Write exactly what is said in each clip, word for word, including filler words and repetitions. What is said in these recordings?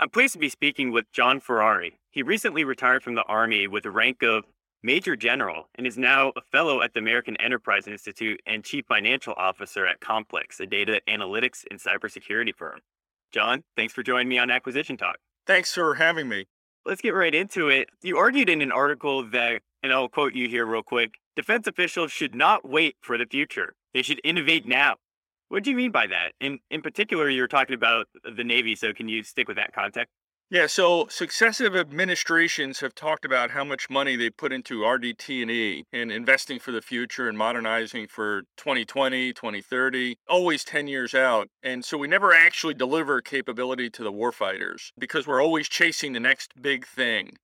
I'm pleased to be speaking with John Ferrari. He recently retired from the Army with the rank of Major General and is now a fellow at the American Enterprise Institute and Chief Financial Officer at Complex, a data analytics and cybersecurity firm. John, thanks for joining me on Acquisition Talk. Thanks for having me. Let's get right into it. You argued in an article that, and I'll quote you here real quick, defense officials should not wait for the future. They should innovate now. What do you mean by that? In in particular, you're talking about the Navy, so can you stick with that context? Yeah, so successive administrations have talked about how much money they put into R D T and E and investing for the future and modernizing for twenty twenty, twenty thirty, always ten years out. And so we never actually deliver capability to the warfighters because we're always chasing the next big thing.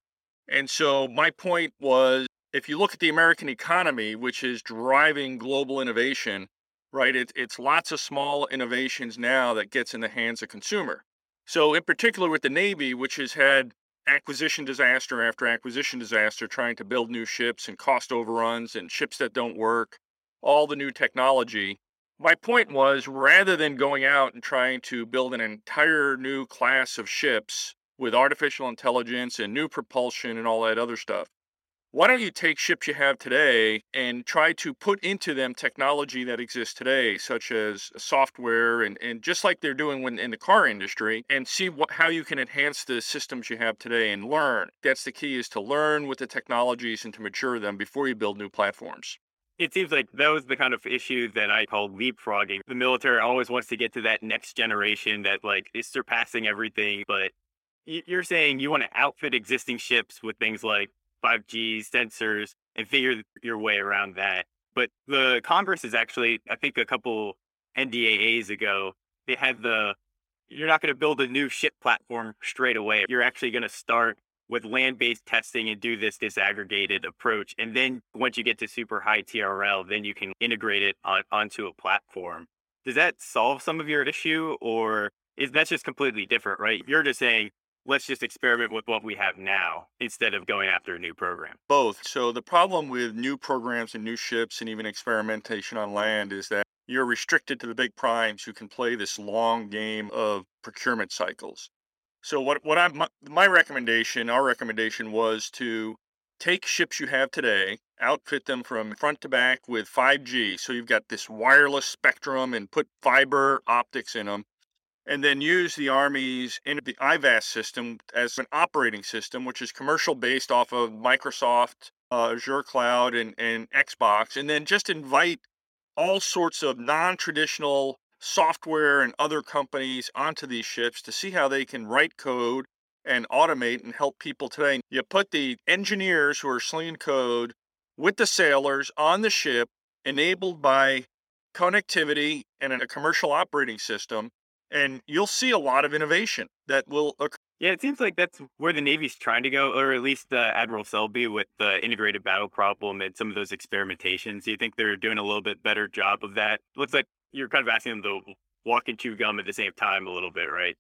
And so my point was, if you look at the American economy, which is driving global innovation, right? It, it's lots of small innovations now that gets in the hands of consumer. So in particular with the Navy, which has had acquisition disaster after acquisition disaster, trying to build new ships and cost overruns and ships that don't work, all the new technology. My point was, rather than going out and trying to build an entire new class of ships with artificial intelligence and new propulsion and all that other stuff, why don't you take ships you have today and try to put into them technology that exists today, such as software and, and just like they're doing when, in the car industry, and see what, how you can enhance the systems you have today and learn. That's the key, is to learn with the technologies and to mature them before you build new platforms. It seems like that was the kind of issue that I call leapfrogging. The military always wants to get to that next generation that like is surpassing everything, but you're saying you want to outfit existing ships with things like five G sensors and figure your way around that. But the Congress is actually, I think a couple N D A As ago, they had the, you're not going to build a new ship platform straight away. You're actually going to start with land-based testing and do this disaggregated approach. And then once you get to super high T R L, then you can integrate it on, onto a platform. Does that solve some of your issue, or is that just completely different, right? You're just saying, let's just experiment with what we have now instead of going after a new program. Both. So the problem with new programs and new ships and even experimentation on land is that you're restricted to the big primes who can play this long game of procurement cycles. So what, what I'm, my, my recommendation, our recommendation was to take ships you have today, outfit them from front to back with five G. So you've got this wireless spectrum and put fiber optics in them, and then use the Army's in the I V A S system as an operating system, which is commercial based off of Microsoft, uh, Azure Cloud, and, and Xbox, and then just invite all sorts of non-traditional software and other companies onto these ships to see how they can write code and automate and help people today. You put the engineers who are slinging code with the sailors on the ship, enabled by connectivity and a commercial operating system, and you'll see a lot of innovation that will occur. Yeah, it seems like that's where the Navy's trying to go, or at least uh, Admiral Selby with the integrated battle problem and some of those experimentations. Do you think they're doing a little bit better job of that? Looks like you're kind of asking them to walk and chew gum at the same time a little bit, right?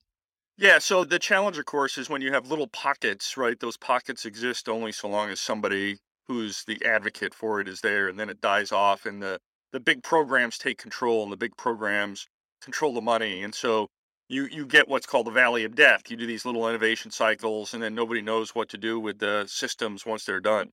Yeah, so the challenge, of course, is when you have little pockets, right? Those pockets exist only so long as somebody who's the advocate for it is there, and then it dies off, and the, the big programs take control, and the big programs control the money. And so you, you get what's called the valley of death. You do these little innovation cycles, and then nobody knows what to do with the systems once they're done.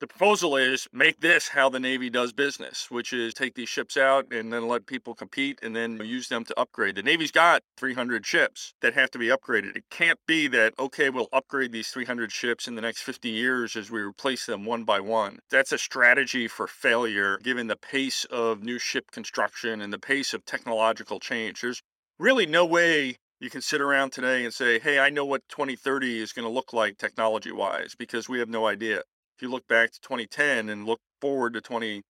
The proposal is make this how the Navy does business, which is take these ships out and then let people compete and then use them to upgrade. The Navy's got three hundred ships that have to be upgraded. It can't be that, okay, we'll upgrade these three hundred ships in the next fifty years as we replace them one by one. That's a strategy for failure given the pace of new ship construction and the pace of technological change. There's really no way you can sit around today and say, hey, I know what twenty thirty is going to look like technology-wise, because we have no idea. If you look back to twenty ten and look forward to 20,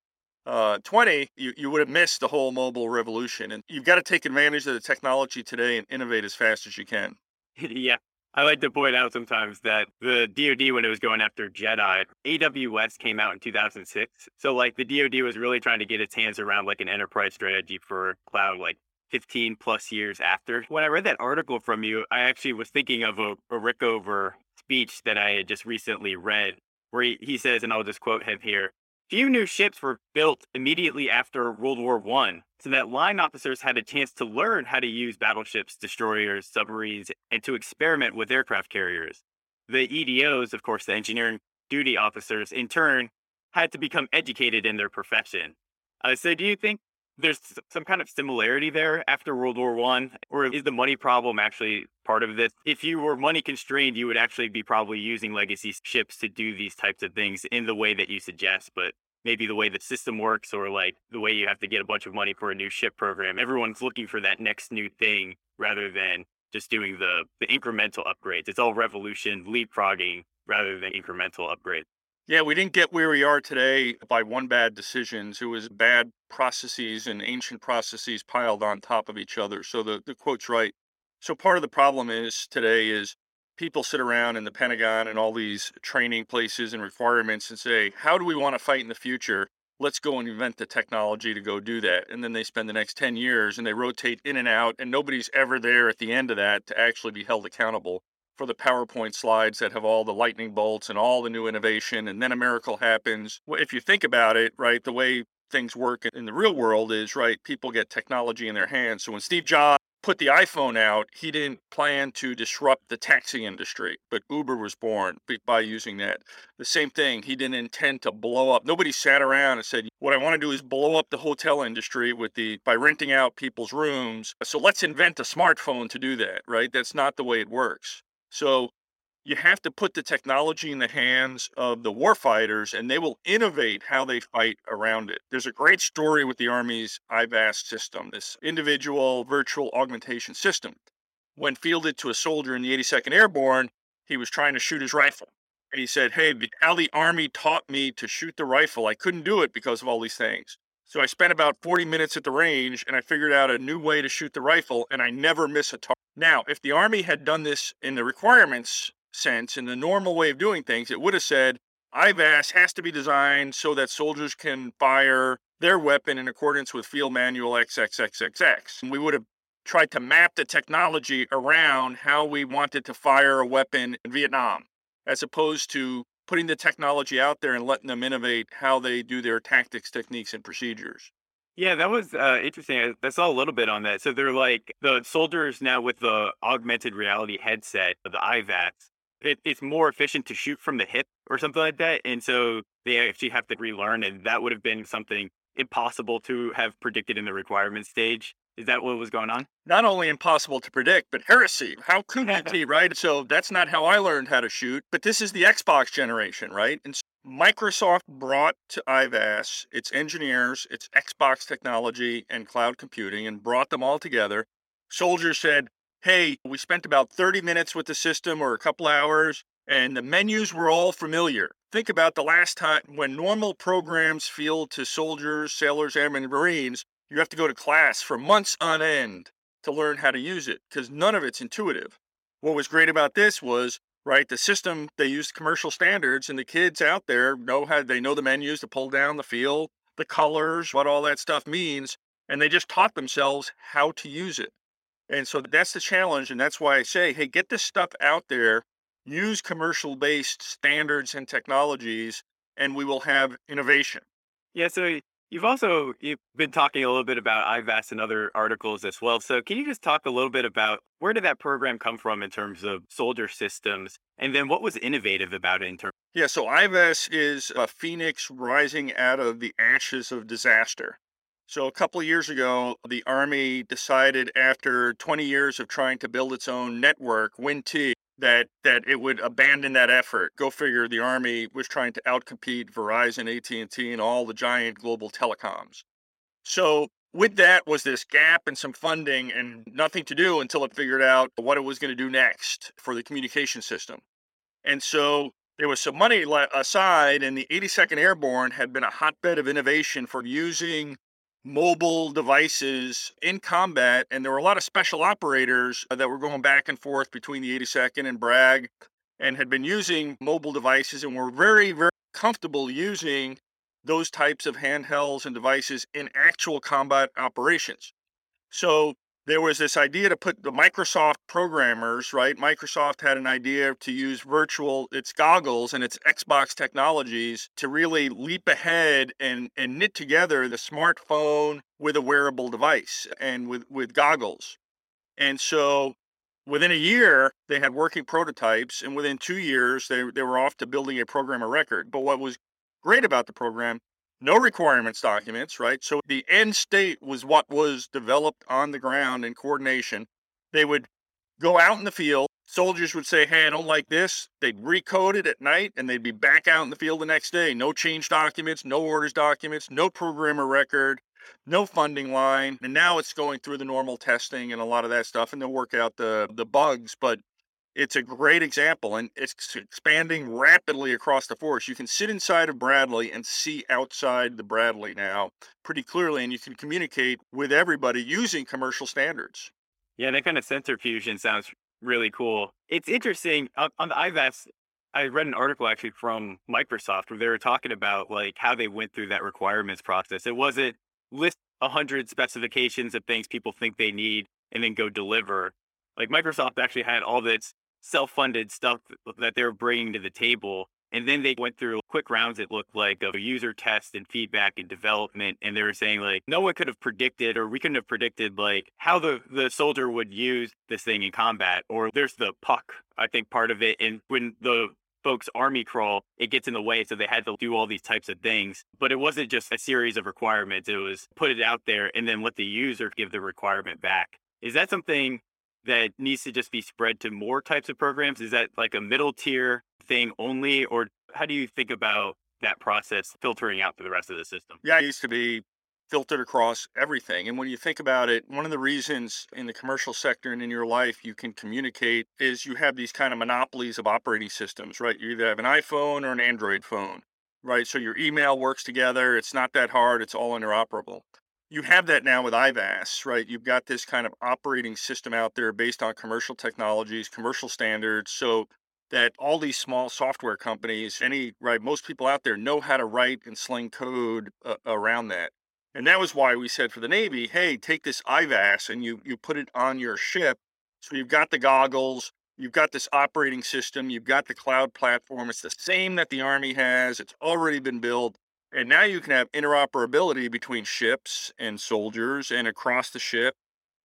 uh, twenty, you, you would have missed the whole mobile revolution. And you've got to take advantage of the technology today and innovate as fast as you can. Yeah. I like to point out sometimes that the D O D, when it was going after Jedi, A W S came out in two thousand six. So like the D O D was really trying to get its hands around like an enterprise strategy for cloud, like fifteen plus years after. When I read that article from you, I actually was thinking of a, a Rickover speech that I had just recently read where he, he says, and I'll just quote him here, few new ships were built immediately after World War One, so that line officers had a chance to learn how to use battleships, destroyers, submarines, and to experiment with aircraft carriers. The E D Os, of course, the engineering duty officers, in turn, had to become educated in their profession. Uh, so do you think there's some kind of similarity there after World War One, or is the money problem actually part of this? If you were money constrained, you would actually be probably using legacy ships to do these types of things in the way that you suggest, but maybe the way the system works or like the way you have to get a bunch of money for a new ship program. Everyone's looking for that next new thing rather than just doing the, the incremental upgrades. It's all revolution, leapfrogging rather than incremental upgrades. Yeah, we didn't get where we are today by one bad decision. It was bad processes and ancient processes piled on top of each other. So the, the quote's right. So part of the problem is today is people sit around in the Pentagon and all these training places and requirements and say, how do we want to fight in the future? Let's go and invent the technology to go do that. And then they spend the next ten years and they rotate in and out, and nobody's ever there at the end of that to actually be held accountable for the PowerPoint slides that have all the lightning bolts and all the new innovation. And then a miracle happens. If you think about it, right, the way things work in the real world is, right, people get technology in their hands. So when Steve Jobs put the iPhone out, he didn't plan to disrupt the taxi industry, but Uber was born by using that. The same thing, he didn't intend to blow up. Nobody sat around and said, what I want to do is blow up the hotel industry with the by renting out people's rooms. So let's invent a smartphone to do that, right? That's not the way it works. So you have to put the technology in the hands of the warfighters, and they will innovate how they fight around it. There's a great story with the Army's I V A S system, this individual virtual augmentation system. When fielded to a soldier in the eighty-second Airborne, he was trying to shoot his rifle. And he said, hey, how the Army taught me to shoot the rifle, I couldn't do it because of all these things. So I spent about forty minutes at the range, and I figured out a new way to shoot the rifle, and I never miss a target. Now, if the Army had done this in the requirements sense, in the normal way of doing things, it would have said, I V A S has to be designed so that soldiers can fire their weapon in accordance with field manual triple X. And we would have tried to map the technology around how we wanted to fire a weapon in Vietnam, as opposed to putting the technology out there and letting them innovate how they do their tactics, techniques, and procedures. Yeah, that was uh, interesting. I saw a little bit on that. So they're like the soldiers now with the augmented reality headset, the I V A S, it, it's more efficient to shoot from the hip or something like that. And so they actually have to relearn. And that would have been something impossible to have predicted in the requirement stage. Is that what was going on? Not only impossible to predict, but heresy. How could it be, right? So that's not how I learned how to shoot. But this is the Xbox generation, right? And so Microsoft brought to I V A S its engineers, its Xbox technology, and cloud computing, and brought them all together. Soldiers said, hey, we spent about thirty minutes with the system or a couple hours, and the menus were all familiar. Think about the last time when normal programs field to soldiers, sailors, airmen, and Marines, you have to go to class for months on end to learn how to use it because none of it's intuitive. What was great about this was, right, the system, they used commercial standards, and the kids out there know how, they know the menus to pull down the field, the colors, what all that stuff means, and they just taught themselves how to use it. And so that's the challenge. And that's why I say, hey, get this stuff out there, use commercial-based standards and technologies, and we will have innovation. Yeah. So you've also, you've been talking a little bit about I V A S and other articles as well. So can you just talk a little bit about where did that program come from in terms of soldier systems? And then what was innovative about it in terms? Yeah. So I V A S is a phoenix rising out of the ashes of disaster. So a couple of years ago, the Army decided after twenty years of trying to build its own network, Win T, that that it would abandon that effort. Go figure, the Army was trying to outcompete Verizon, A T and T, and all the giant global telecoms. So with that was this gap and some funding and nothing to do until it figured out what it was going to do next for the communication system. And so There was some money aside, and the eighty-second Airborne had been a hotbed of innovation for using mobile devices in combat. And there were a lot of special operators that were going back and forth between the eighty-second and Bragg and had been using mobile devices and were very, very comfortable using those types of handhelds and devices in actual combat operations. So there was this idea to put the Microsoft programmers, right? Microsoft had an idea to use virtual, its goggles and its Xbox technologies to really leap ahead and, and knit together the smartphone with a wearable device and with, with goggles. And so within a year, they had working prototypes. And within two years, they, they were off to building a program of record. But what was great about the program, no requirements documents, right? So the end state was what was developed on the ground in coordination. They would go out in the field. Soldiers would say, hey, I don't like this. They'd recode it at night and they'd be back out in the field the next day. No change documents, no orders documents, no programmer record, no funding line. And now it's going through the normal testing and a lot of that stuff. And they'll work out the, the bugs, but it's a great example, and it's expanding rapidly across the force. You can sit inside of Bradley and see outside the Bradley now pretty clearly, and you can communicate with everybody using commercial standards. Yeah, that kind of sensor fusion sounds really cool. It's interesting. On, on the I V A S, I read an article actually from Microsoft where they were talking about like how they went through that requirements process. It wasn't list one hundred specifications of things people think they need and then go deliver. Like Microsoft actually had all this self-funded stuff that they were bringing to the table. And then they went through quick rounds, it looked like, of user tests and feedback and development. And they were saying, like, no one could have predicted, or we couldn't have predicted, like, how the, the soldier would use this thing in combat. Or there's the puck, I think, part of it. And when the folks army crawl, it gets in the way. So they had to do all these types of things. But it wasn't just a series of requirements. It was put it out there and then let the user give the requirement back. Is that something that needs to just be spread to more types of programs? Is that like a middle tier thing only? Or how do you think about that process filtering out to the rest of the system? Yeah, it needs to be filtered across everything. And when you think about it, one of the reasons in the commercial sector and in your life you can communicate is you have these kind of monopolies of operating systems, right? You either have an iPhone or an Android phone, right? So your email works together. It's not that hard. It's all interoperable. You have that now with I V A S, right? You've got this kind of operating system out there based on commercial technologies, commercial standards, so that all these small software companies, any, right, most people out there know how to write and sling code uh, around that. And that was why we said for the Navy, hey, take this I V A S and you you put it on your ship. So you've got the goggles, you've got this operating system, you've got the cloud platform. It's the same that the Army has. It's already been built. And now you can have interoperability between ships and soldiers and across the ship.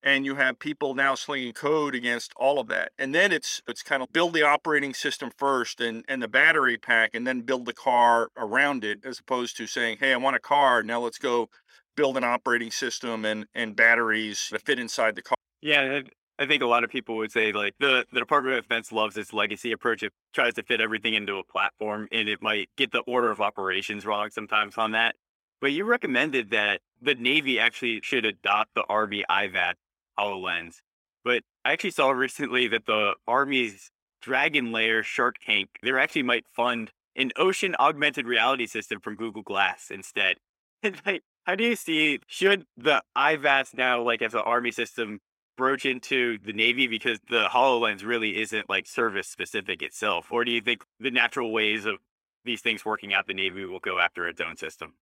And you have people now slinging code against all of that. And then it's it's kind of build the operating system first and, and the battery pack, and then build the car around it, as opposed to saying, hey, I want a car. Now let's go build an operating system and, and batteries that fit inside the car. Yeah, I think a lot of people would say like the, the Department of Defense loves its legacy approach. It tries to fit everything into a platform, and it might get the order of operations wrong sometimes on that. But you recommended that the Navy actually should adopt the Army I V A S HoloLens. But I actually saw recently that the Army's Dragon Lair Shark Tank, they actually might fund an ocean augmented reality system from Google Glass instead. And like, how do you see, should the I V A S now, like as an Army system, broach into the Navy, because the HoloLens really isn't like service specific itself? Or do you think the natural ways of these things working out, the Navy will go after its own system?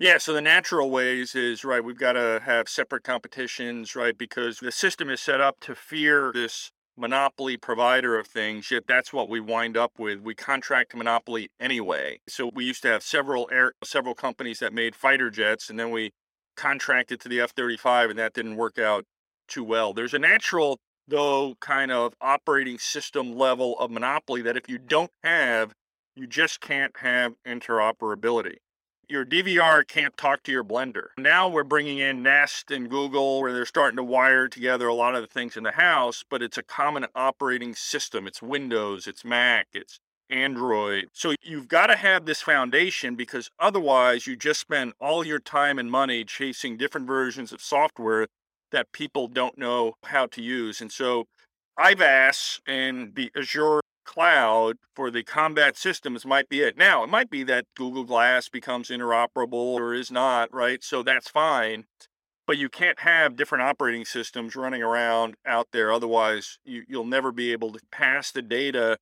Yeah. So the natural ways is, right, we've got to have separate competitions, right? Because the system is set up to fear this monopoly provider of things, yet that's what we wind up with. We contract monopoly anyway. So we used to have several air, several companies that made fighter jets, and then we contracted to the F thirty-five, and that didn't work out too well. There's a natural, though, kind of operating system level of monopoly that if you don't have, you just can't have interoperability. Your D V R can't talk to your blender. Now we're bringing in Nest and Google, where they're starting to wire together a lot of the things in the house, but it's a common operating system. It's Windows, it's Mac, it's Android. So you've got to have this foundation, because otherwise you just spend all your time and money chasing different versions of software that people don't know how to use. And so I V A S and the Azure cloud for the combat systems might be it. Now, it might be that Google Glass becomes interoperable or is not, right? So that's fine. But you can't have different operating systems running around out there. Otherwise, you, you'll never be able to pass the data,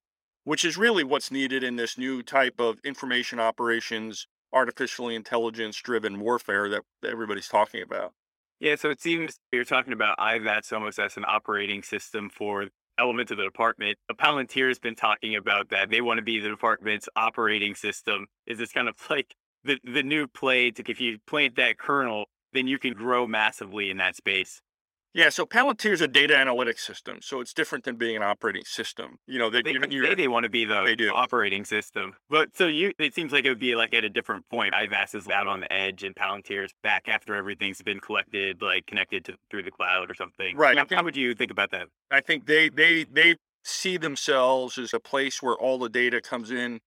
which is really what's needed in this new type of information operations, artificial intelligence-driven warfare that everybody's talking about. Yeah, so it seems you're talking about I VAS almost as an operating system for elements of the department. Palantir has been talking about that. They want to be the department's operating system. Is this kind of like the, the new play to, if you plant that kernel, then you can grow massively in that space. Yeah, so Palantir is a data analytics system, so it's different than being an operating system. You know, they they, they, they want to be the they do. operating system, but so you it seems like it would be like at a different point. I VAS is out on the edge, and Palantir's back after everything's been collected, like connected to through the cloud or something. Right? Now, think, how would you think about that? I think they they they see themselves as a place where all the data comes in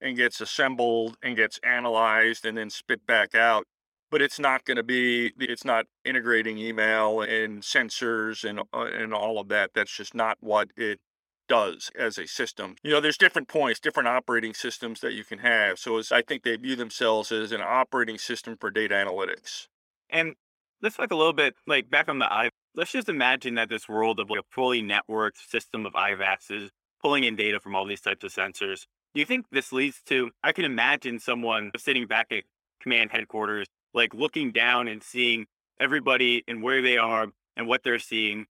and gets assembled and gets analyzed and then spit back out. But it's not going to be, it's not integrating email and sensors and uh, and all of that. That's just not what it does as a system. You know, there's different points, different operating systems that you can have. So as I think they view themselves as an operating system for data analytics. And let's talk a little bit, like back on the I, let's just imagine that this world of like a fully networked system of I VAS is pulling in data from all these types of sensors. Do you think this leads to, I can imagine someone sitting back at command headquarters, like looking down and seeing everybody and where they are and what they're seeing.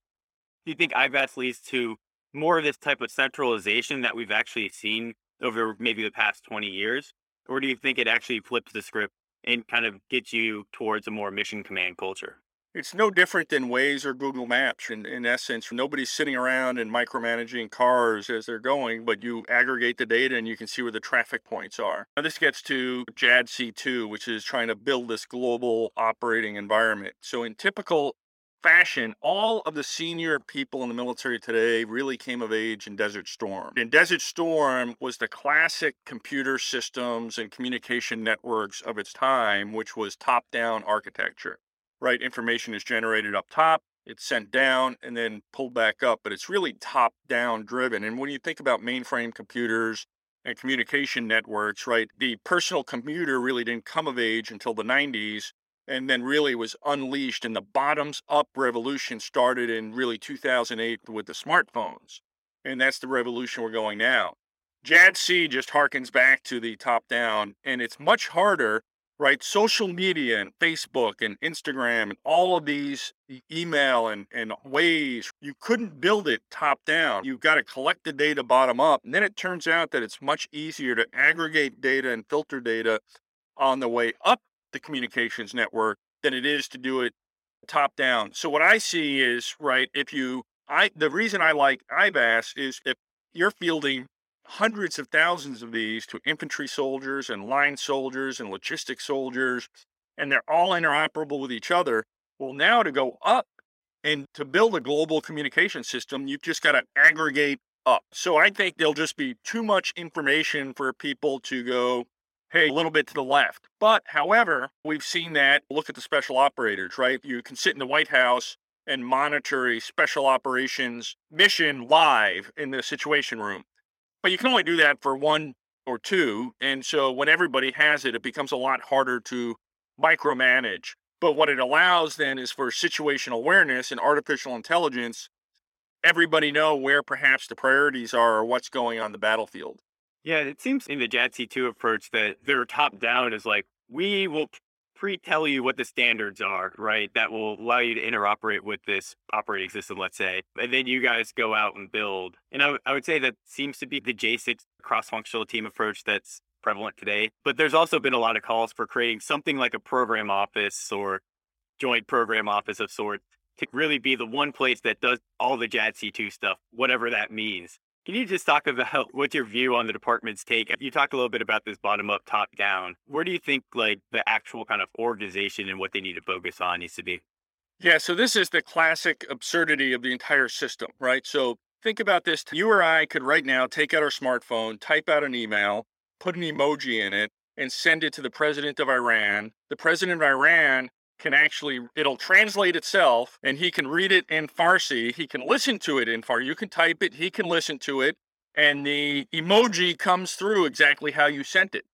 Do you think I VAS leads to more of this type of centralization that we've actually seen over maybe the past twenty years? Or do you think it actually flips the script and kind of gets you towards a more mission command culture? It's no different than Waze or Google Maps. In, in essence, nobody's sitting around and micromanaging cars as they're going, but you aggregate the data and you can see where the traffic points are. Now, this gets to J A D C two, which is trying to build this global operating environment. So in typical fashion, all of the senior people in the military today really came of age in Desert Storm. And Desert Storm was the classic computer systems and communication networks of its time, which was top-down architecture. Right? Information is generated up top, it's sent down, and then pulled back up. But it's really top-down driven. And when you think about mainframe computers and communication networks, right, the personal computer really didn't come of age until the nineties, and then really was unleashed. And the bottoms-up revolution started in really two thousand eight with the smartphones. And that's the revolution we're going now. J A D C just harkens back to the top-down, and it's much harder. Right? Social media and Facebook and Instagram and all of these email and, and ways, you couldn't build it top down. You've got to collect the data bottom up. And then it turns out that it's much easier to aggregate data and filter data on the way up the communications network than it is to do it top down. So what I see is, right, if you, I the reason I like I VAS is if you're fielding hundreds of thousands of these to infantry soldiers and line soldiers and logistic soldiers, and they're all interoperable with each other. Well, now to go up and to build a global communication system, you've just got to aggregate up. So I think there'll just be too much information for people to go, hey, a little bit to the left. But however, we've seen that. Look at the special operators, right? You can sit in the White House and monitor a special operations mission live in the Situation Room. But you can only do that for one or two. And so when everybody has it, it becomes a lot harder to micromanage. But what it allows then is for situational awareness and artificial intelligence, everybody know where perhaps the priorities are or what's going on in the battlefield. Yeah, it seems in the J A D C two approach that their top down is like, we will pre-tell you what the standards are, right? That will allow you to interoperate with this operating system, let's say. And then you guys go out and build. And I, w- I would say that seems to be the J six cross-functional team approach that's prevalent today. But there's also been a lot of calls for creating something like a program office or joint program office of sorts to really be the one place that does all the J A D C two stuff, whatever that means. Can you just talk about what's your view on the department's take? You talked a little bit about this bottom up, top down. Where do you think like the actual kind of organization and what they need to focus on needs to be? Yeah, so this is the classic absurdity of the entire system, right? So think about this. You or I could right now take out our smartphone, type out an email, put an emoji in it, and send it to the president of Iran. The president of Iran can actually, it'll translate itself and he can read it in Farsi. He can listen to it in Farsi. You can type it, he can listen to it, and the emoji comes through exactly how you sent it.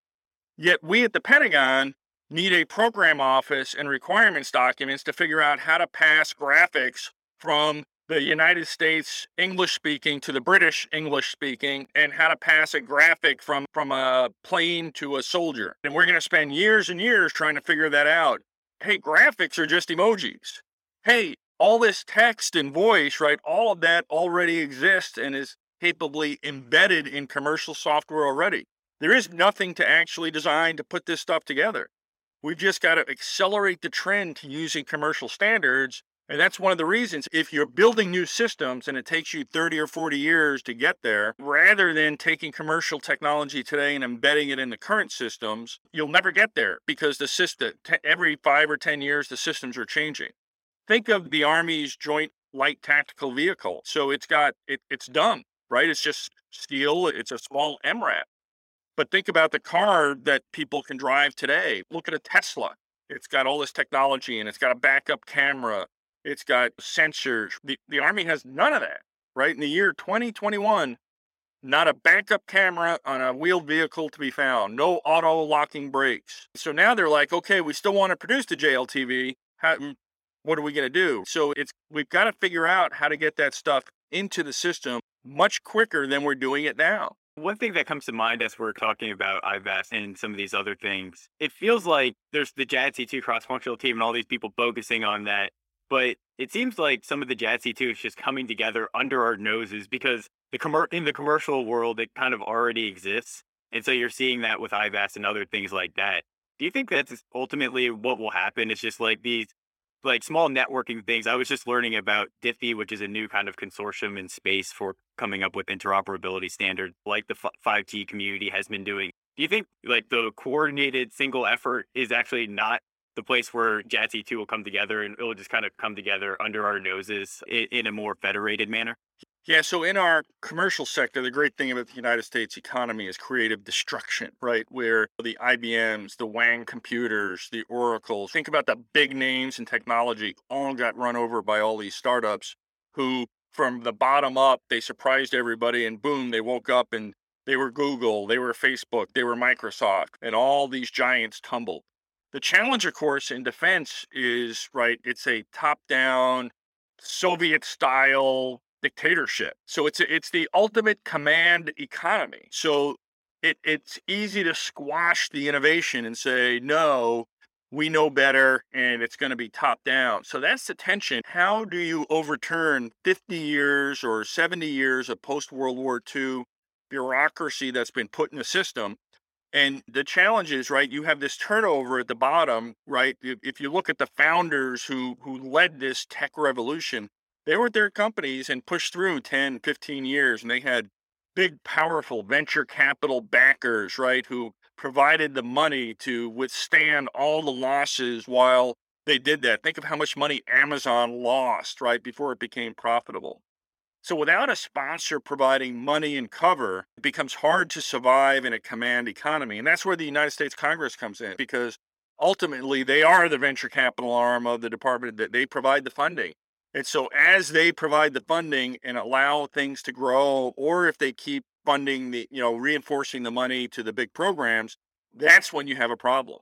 Yet we at the Pentagon need a program office and requirements documents to figure out how to pass graphics from the United States English-speaking to the British English-speaking, and how to pass a graphic from, from a plane to a soldier. And we're going to spend years and years trying to figure that out. Hey, graphics are just emojis. Hey, all this text and voice, right, all of that already exists and is capably embedded in commercial software already. There is nothing to actually design to put this stuff together. We've just got to accelerate the trend to using commercial standards. And that's one of the reasons if you're building new systems and it takes you thirty or forty years to get there, rather than taking commercial technology today and embedding it in the current systems, you'll never get there because the system, every five or ten years, the systems are changing. Think of the Army's Joint Light Tactical Vehicle. So it's got, it, it's dumb, right? It's just steel. It's a small M RAP. But think about the car that people can drive today. Look at a Tesla. It's got all this technology and it's got a backup camera. It's got sensors. The, the Army has none of that, right? In the year twenty twenty-one, not a backup camera on a wheeled vehicle to be found. No auto locking brakes. So now they're like, okay, we still want to produce the J L T V. How, what are we going to do? So it's we've got to figure out how to get that stuff into the system much quicker than we're doing it now. One thing that comes to mind as we're talking about I VAS and some of these other things, it feels like there's the J A D C two cross-functional team and all these people focusing on that. But it seems like some of the J A D C two is just coming together under our noses because the com- in the commercial world, it kind of already exists. And so you're seeing that with I VAS and other things like that. Do you think that's ultimately what will happen? It's just like these like small networking things. I was just learning about D I F I, which is a new kind of consortium in space for coming up with interoperability standards like the five G community has been doing. Do you think like the coordinated single effort is actually not the place where J A D C two will come together and it'll just kind of come together under our noses in, in a more federated manner? Yeah, so in our commercial sector, the great thing about the United States economy is creative destruction, right? Where the I B Ms, the Wang computers, the Oracles, think about the big names in technology, all got run over by all these startups who from the bottom up, they surprised everybody and boom, they woke up and they were Google, they were Facebook, they were Microsoft, and all these giants tumbled. The challenge, of course, in defense is, right, it's a top-down, Soviet-style dictatorship. So it's it's the ultimate command economy. So it it's easy to squash the innovation and say, no, we know better, and it's going to be top-down. So that's the tension. How do you overturn fifty years or seventy years of post-World War Two bureaucracy that's been put in the system? And the challenge is, right, you have this turnover at the bottom, right? If you look at the founders who who led this tech revolution, they were at their companies and pushed through ten, fifteen years, and they had big, powerful venture capital backers, right, who provided the money to withstand all the losses while they did that. Think of how much money Amazon lost, right, before it became profitable. So without a sponsor providing money and cover, it becomes hard to survive in a command economy. And that's where the United States Congress comes in, because ultimately they are the venture capital arm of the department that they provide the funding. And so as they provide the funding and allow things to grow, or if they keep funding the, you know, reinforcing the money to the big programs, that's when you have a problem.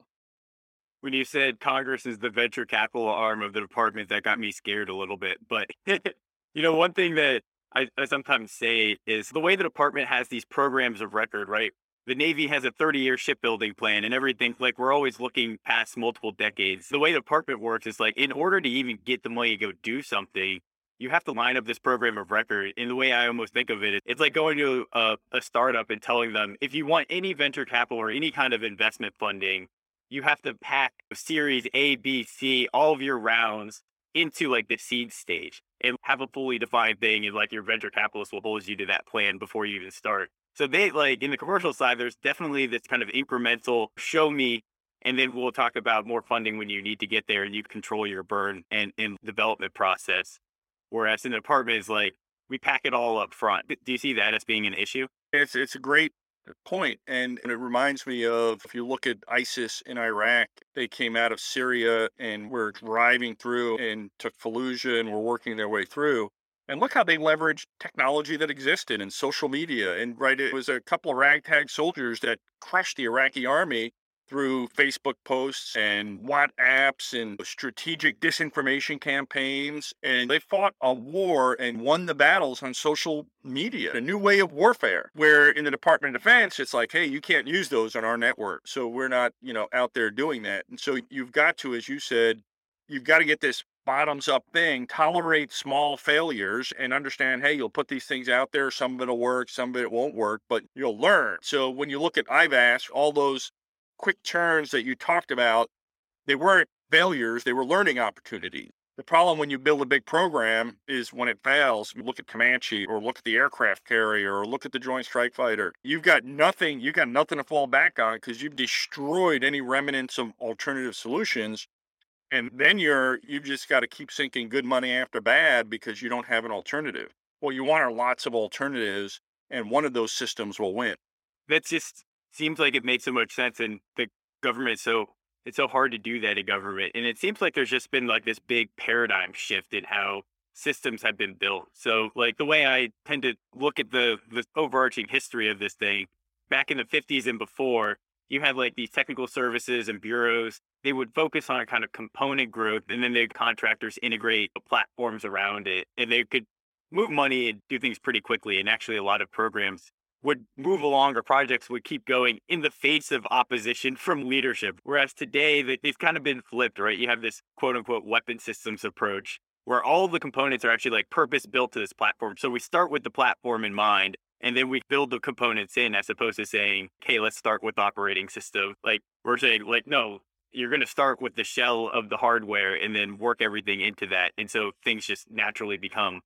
When you said Congress is the venture capital arm of the department, that got me scared a little bit, but you know, one thing that I, I sometimes say is the way the department has these programs of record, right? The Navy has a thirty-year shipbuilding plan and everything. Like, we're always looking past multiple decades. The way the department works is like, in order to even get the money to go do something, you have to line up this program of record. And the way I almost think of it, it's like going to a, a startup and telling them, if you want any venture capital or any kind of investment funding, you have to pack series A, B, C, all of your rounds into like the seed stage and have a fully defined thing, and like your venture capitalist will hold you to that plan before you even start. So they like in the commercial side, there's definitely this kind of incremental show me, and then we'll talk about more funding when you need to get there and you control your burn and, and development process. Whereas in the department is like, we pack it all up front. Do you see that as being an issue? It's, it's a great point. And, and it reminds me of, if you look at ISIS in Iraq, they came out of Syria and were driving through and took Fallujah and were working their way through. And look how they leveraged technology that existed in social media. And right, it was a couple of ragtag soldiers that crushed the Iraqi army through Facebook posts and WhatsApps and strategic disinformation campaigns. And they fought a war and won the battles on social media, a new way of warfare, where in the Department of Defense, it's like, hey, you can't use those on our network. So we're not, you know, out there doing that. And so you've got to, as you said, you've got to get this bottoms up thing, tolerate small failures and understand, hey, you'll put these things out there. Some of it'll work, some of it won't work, but you'll learn. So when you look at I V A S, all those quick turns that you talked about, they weren't failures, they were learning opportunities. The problem when you build a big program is when it fails, look at Comanche or look at the aircraft carrier or look at the Joint Strike Fighter. You've got nothing, you've got nothing to fall back on because you've destroyed any remnants of alternative solutions. And then you're, you've just got to keep sinking good money after bad because you don't have an alternative. Well, you want lots of alternatives and one of those systems will win. That's just seems like it makes so much sense, and the government, so it's so hard to do that in government. And it seems like there's just been like this big paradigm shift in how systems have been built. So like the way I tend to look at the, the overarching history of this thing, back in the fifties and before, you had like these technical services and bureaus, they would focus on a kind of component growth, and then the contractors integrate the platforms around it, and they could move money and do things pretty quickly. And actually a lot of programs would move along, or projects would keep going in the face of opposition from leadership. Whereas today, they've kind of been flipped, right? You have this quote unquote weapon systems approach where all the components are actually like purpose built to this platform. So we start with the platform in mind, and then we build the components in, as opposed to saying, okay, let's start with operating system. Like we're saying like, no, you're going to start with the shell of the hardware and then work everything into that. And so things just naturally become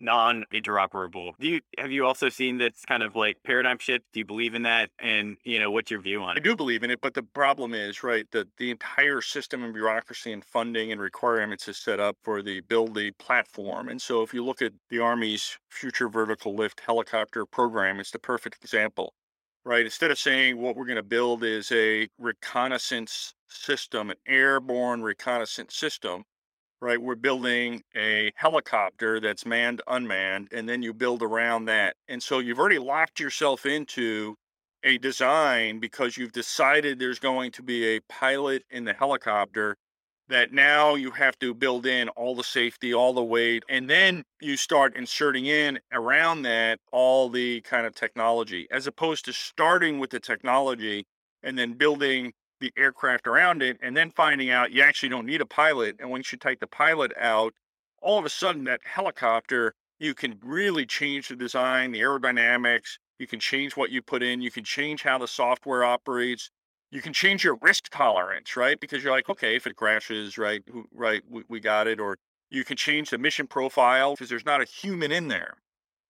non-interoperable. Do you, have you also seen this kind of like paradigm shift? Do you believe in that? And, you know, what's your view on it? I do believe in it, but the problem is, right, that the entire system and bureaucracy and funding and requirements is set up for the build the platform. And so if you look at the Army's Future Vertical Lift Helicopter program, it's the perfect example, right? Instead of saying what we're going to build is a reconnaissance system, an airborne reconnaissance system, right? We're building a helicopter that's manned, unmanned, and then you build around that. And so you've already locked yourself into a design because you've decided there's going to be a pilot in the helicopter that now you have to build in all the safety, all the weight, and then you start inserting in around that all the kind of technology, as opposed to starting with the technology and then building the aircraft around it, and then finding out you actually don't need a pilot. And once you take the pilot out, all of a sudden that helicopter, you can really change the design, the aerodynamics, you can change what you put in, you can change how the software operates, you can change your risk tolerance, right? Because you're like, okay, if it crashes, right, right, we, we got it. Or you can change the mission profile because there's not a human in there.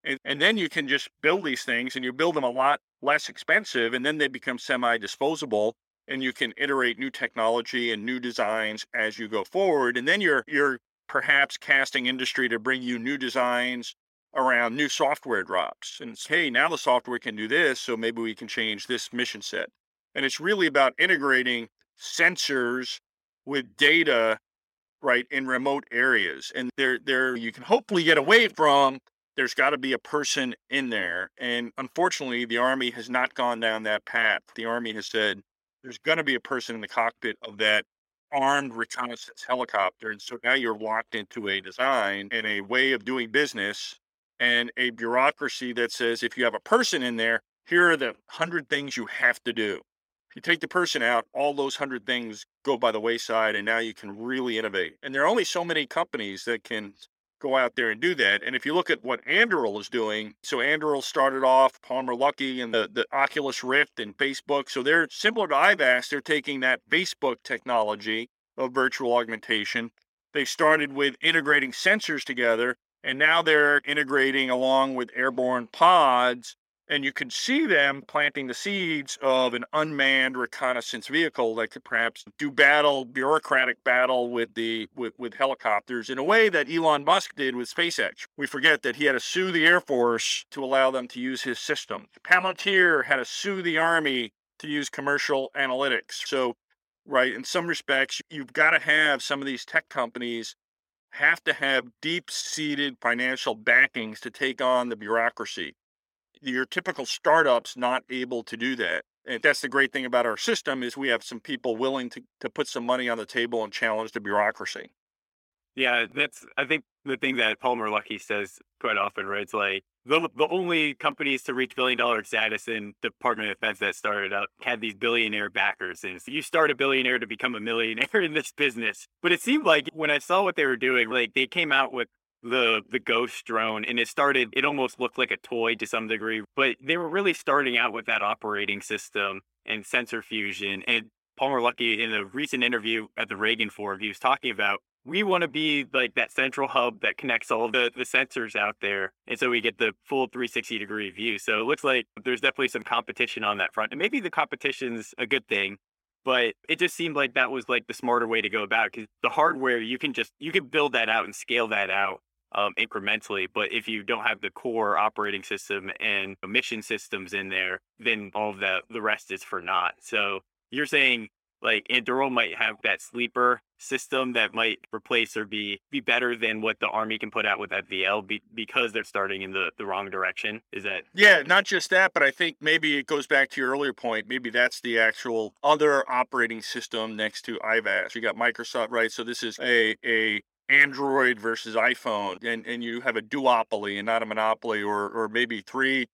And, and then you can just build these things, and you build them a lot less expensive, and then they become semi-disposable. And you can iterate new technology and new designs as you go forward. And then you're you're perhaps casting industry to bring you new designs around new software drops. And it's, hey, now the software can do this, so maybe we can change this mission set. And it's really about integrating sensors with data, right, in remote areas. And there, there you can hopefully get away from, there's got to be a person in there. And unfortunately, the Army has not gone down that path. The Army has said, there's going to be a person in the cockpit of that armed reconnaissance helicopter. And so now you're locked into a design and a way of doing business and a bureaucracy that says, if you have a person in there, here are the hundred things you have to do. If you take the person out, all those hundred things go by the wayside, and now you can really innovate. And there are only so many companies that can go out there and do that. And if you look at what Anduril is doing, so Anduril started off Palmer Luckey and the, the Oculus Rift and Facebook. So they're similar to I V A S. They're taking that Facebook technology of virtual augmentation. They started with integrating sensors together, and now they're integrating along with airborne pods. And you can see them planting the seeds of an unmanned reconnaissance vehicle that could perhaps do battle, bureaucratic battle with the with, with helicopters in a way that Elon Musk did with SpaceX. We forget that he had to sue the Air Force to allow them to use his system. Palantir had to sue the Army to use commercial analytics. So, right, in some respects, you've got to have some of these tech companies have to have deep-seated financial backings to take on the bureaucracy. Your typical startup's not able to do that. And that's the great thing about our system is we have some people willing to, to put some money on the table and challenge the bureaucracy. Yeah, that's, I think, the thing that Palmer Luckey says quite often, right? It's like the, the only companies to reach billion-dollar status in the Department of Defense that started up had these billionaire backers. And so you start a billionaire to become a millionaire in this business. But it seemed like when I saw what they were doing, like they came out with the the ghost drone, and it started, it almost looked like a toy to some degree, but they were really starting out with that operating system and sensor fusion. And Palmer Luckey, in a recent interview at the Reagan Forum, he was talking about, we want to be like that central hub that connects all the, the sensors out there. And so we get the full three sixty degree view. So it looks like there's definitely some competition on that front. And maybe the competition's a good thing, but it just seemed like that was like the smarter way to go about it. Because the hardware, you can just, you can build that out and scale that out um, incrementally. But if you don't have the core operating system and mission systems in there, then all of that, the rest is for naught. So you're saying, like Anduril might have that sleeper system that might replace or be be better than what the Army can put out with F V L be, because they're starting in the, the wrong direction. Is that? Yeah, not just that, but I think maybe it goes back to your earlier point. Maybe that's the actual other operating system next to I V A S. You got Microsoft, right? So this is a a Android versus iPhone, and, and you have a duopoly and not a monopoly, or or maybe three.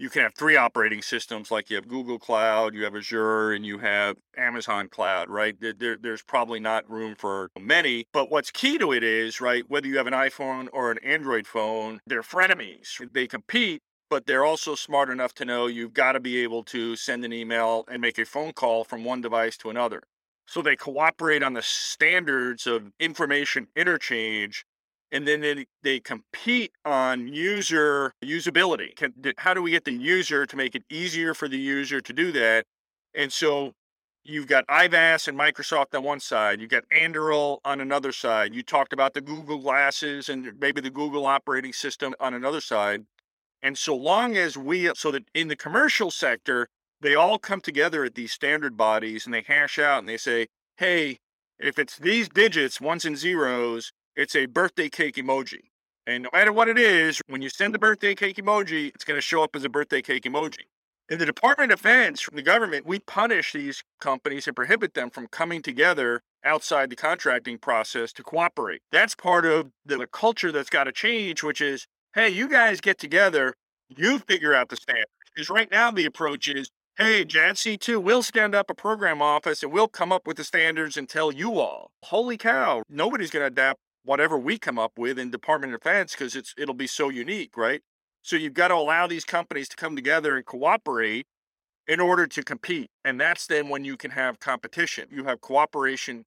You can have three operating systems, like you have Google Cloud, you have Azure, and you have Amazon Cloud, right? There, there's probably not room for many, but what's key to it is, right, whether you have an iPhone or an Android phone, they're frenemies. They compete, but they're also smart enough to know you've got to be able to send an email and make a phone call from one device to another. So they cooperate on the standards of information interchange. And then they, they compete on user usability. Can, how do we get the user to make it easier for the user to do that? And so you've got I V A S and Microsoft on one side. You've got Anduril on another side. You talked about the Google Glasses and maybe the Google operating system on another side. And so long as we, so that in the commercial sector, they all come together at these standard bodies and they hash out and they say, hey, if it's these digits, ones and zeros, it's a birthday cake emoji. And no matter what it is, when you send the birthday cake emoji, it's going to show up as a birthday cake emoji. In the Department of Defense, from the government, we punish these companies and prohibit them from coming together outside the contracting process to cooperate. That's part of the culture that's got to change, which is, hey, you guys get together, you figure out the standards. Because right now the approach is, hey, J A D C two, we'll stand up a program office and we'll come up with the standards and tell you all. Holy cow, nobody's going to adapt whatever we come up with in Department of Defense, because it's it'll be so unique, right? So you've got to allow these companies to come together and cooperate in order to compete. And that's then when you can have competition. You have cooperation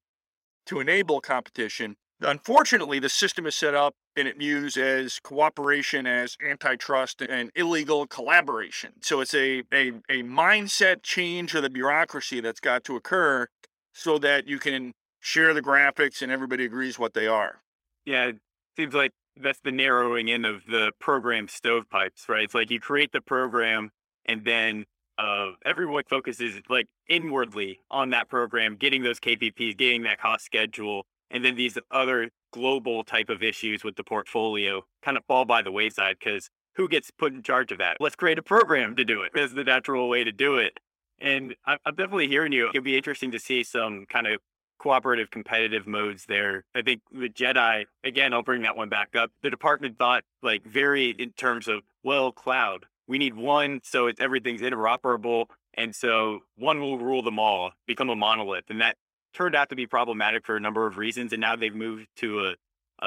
to enable competition. Unfortunately, the system is set up and it views as cooperation as antitrust and illegal collaboration. So it's a, a, a mindset change of the bureaucracy that's got to occur so that you can share the graphics and everybody agrees what they are. Yeah, it seems like that's the narrowing in of the program stovepipes, right? It's like you create the program and then uh, everyone focuses like inwardly on that program, getting those K P Ps, getting that cost schedule, and then these other global type of issues with the portfolio kind of fall by the wayside because who gets put in charge of that? Let's create a program to do it. That's the natural way to do it. And I'm definitely hearing you. It'll be interesting to see some kind of cooperative competitive modes there. I think the Jedi, again, I'll bring that one back up. The department thought like very in terms of, well, cloud, we need one. So it's everything's interoperable. And so one will rule them all, become a monolith. And that turned out to be problematic for a number of reasons. And now they've moved to a,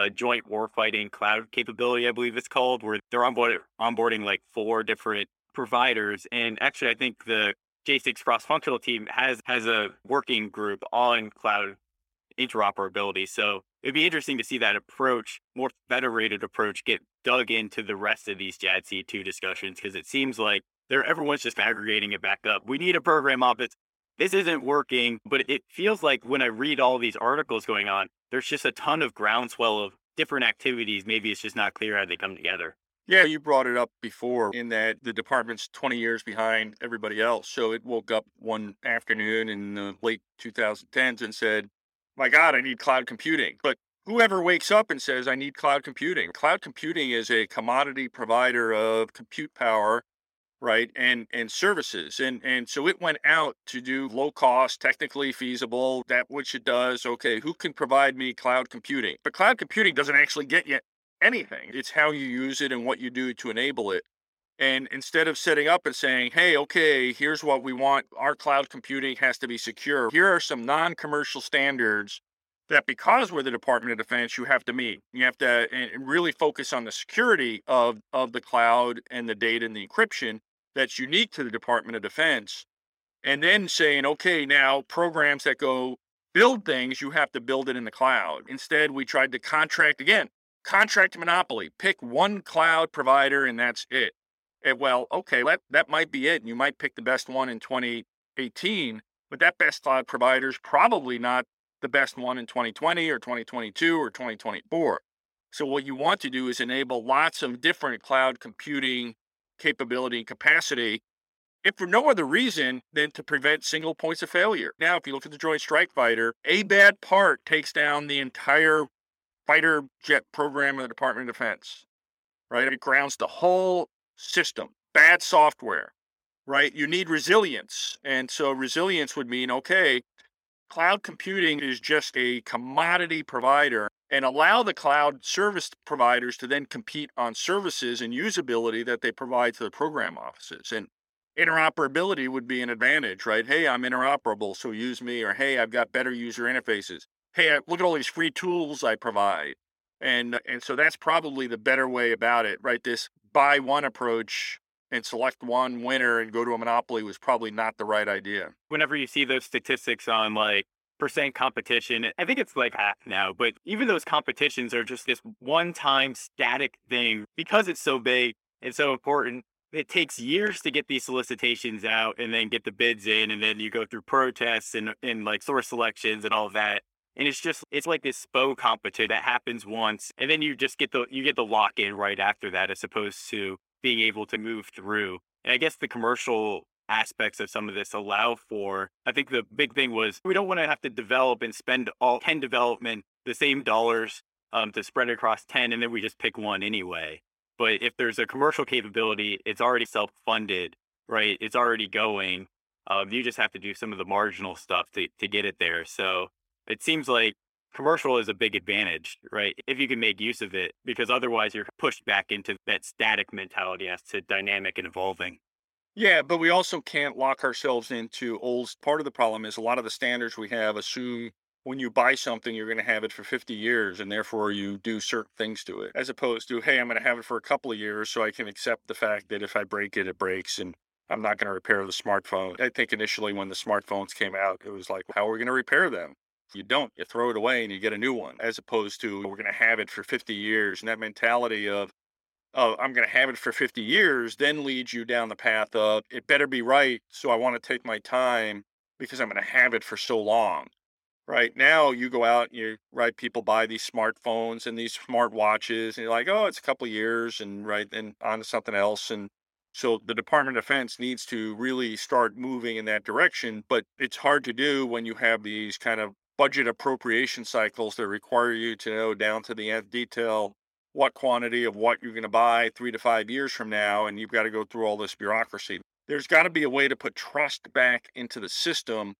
a joint warfighting cloud capability, I believe it's called, where they're onboarding, onboarding like four different providers. And actually, I think the J six cross-functional team has has a working group on cloud interoperability. So it'd be interesting to see that approach, more federated approach, get dug into the rest of these J A D C two discussions, because it seems like they're everyone's just aggregating it back up. We need a program office. This isn't working, but it feels like when I read all these articles going on, there's just a ton of groundswell of different activities. Maybe it's just not clear how they come together. Yeah, you brought it up before in that the department's twenty years behind everybody else. So it woke up one afternoon in the late twenty tens and said, my God, I need cloud computing. But whoever wakes up and says, I need cloud computing. Cloud computing is a commodity provider of compute power, right, and and services. And and so it went out to do low cost, technically feasible, that which it does. Okay, who can provide me cloud computing? But cloud computing doesn't actually get you anything. It's how you use it and what you do to enable it. And instead of setting up and saying, hey, okay, here's what we want. Our cloud computing has to be secure. Here are some non-commercial standards that because we're the Department of Defense, you have to meet. You have to really focus on the security of, of the cloud and the data and the encryption that's unique to the Department of Defense. And then saying, okay, now programs that go build things, you have to build it in the cloud. Instead, we tried to contract again, contract monopoly, pick one cloud provider and that's it. And well, okay, that, that might be it. And you might pick the best one in twenty eighteen, but that best cloud provider is probably not the best one in twenty twenty or twenty twenty-two or twenty twenty-four. So what you want to do is enable lots of different cloud computing capability and capacity, if for no other reason than to prevent single points of failure. Now, if you look at the Joint Strike Fighter, a bad part takes down the entire fighter jet program of the Department of Defense, right? It grounds the whole system, bad software, right? You need resilience. And so resilience would mean, okay, cloud computing is just a commodity provider, and allow the cloud service providers to then compete on services and usability that they provide to the program offices. And interoperability would be an advantage, right? Hey, I'm interoperable, so use me. Or hey, I've got better user interfaces. Hey, look at all these free tools I provide. And and so that's probably the better way about it, right? This buy one approach and select one winner and go to a monopoly was probably not the right idea. Whenever you see those statistics on like percent competition, I think it's like half now, but even those competitions are just this one-time static thing because it's so big and so important. It takes years to get these solicitations out and then get the bids in, and then you go through protests and, and like source selections and all that. And it's just, it's like this faux competition that happens once, and then you just get the, you get the lock-in right after that, as opposed to being able to move through. And I guess the commercial aspects of some of this allow for, I think the big thing was we don't want to have to develop and spend all ten development, the same dollars um, to spread across ten, and then we just pick one anyway. But if there's a commercial capability, it's already self-funded, right? It's already going. Um, you just have to do some of the marginal stuff to, to get it there. So it seems like commercial is a big advantage, right? If you can make use of it, because otherwise you're pushed back into that static mentality as to dynamic and evolving. Yeah, but we also can't lock ourselves into old. Part of the problem is a lot of the standards we have assume when you buy something, you're going to have it for fifty years, and therefore you do certain things to it, as opposed to, hey, I'm going to have it for a couple of years so I can accept the fact that if I break it, it breaks, and I'm not going to repair the smartphone. I think initially when the smartphones came out, it was like, how are we going to repair them? You don't, you throw it away and you get a new one, as opposed to we're going to have it for fifty years. And that mentality of, oh, I'm going to have it for fifty years, then leads you down the path of it better be right. So I want to take my time because I'm going to have it for so long. Right now you go out and you, right, people buy these smartphones and these smartwatches and you're like, oh, it's a couple of years and right and on to something else. And so the Department of Defense needs to really start moving in that direction, but it's hard to do when you have these kind of budget appropriation cycles that require you to know down to the nth detail what quantity of what you're going to buy three to five years from now, and you've got to go through all this bureaucracy. There's got to be a way to put trust back into the system,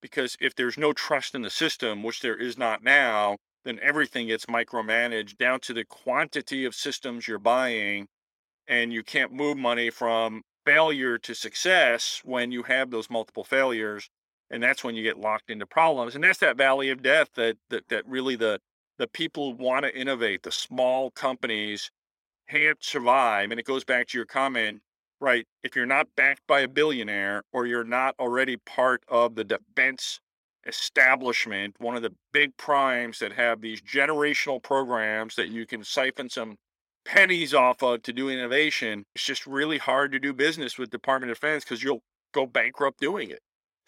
because if there's no trust in the system, which there is not now, then everything gets micromanaged down to the quantity of systems you're buying, and you can't move money from failure to success when you have those multiple failures. And that's when you get locked into problems. And that's that valley of death that that, that really the, the people want to innovate. The small companies can't survive. And it goes back to your comment, right? If you're not backed by a billionaire or you're not already part of the defense establishment, one of the big primes that have these generational programs that you can siphon some pennies off of to do innovation, it's just really hard to do business with Department of Defense because you'll go bankrupt doing it.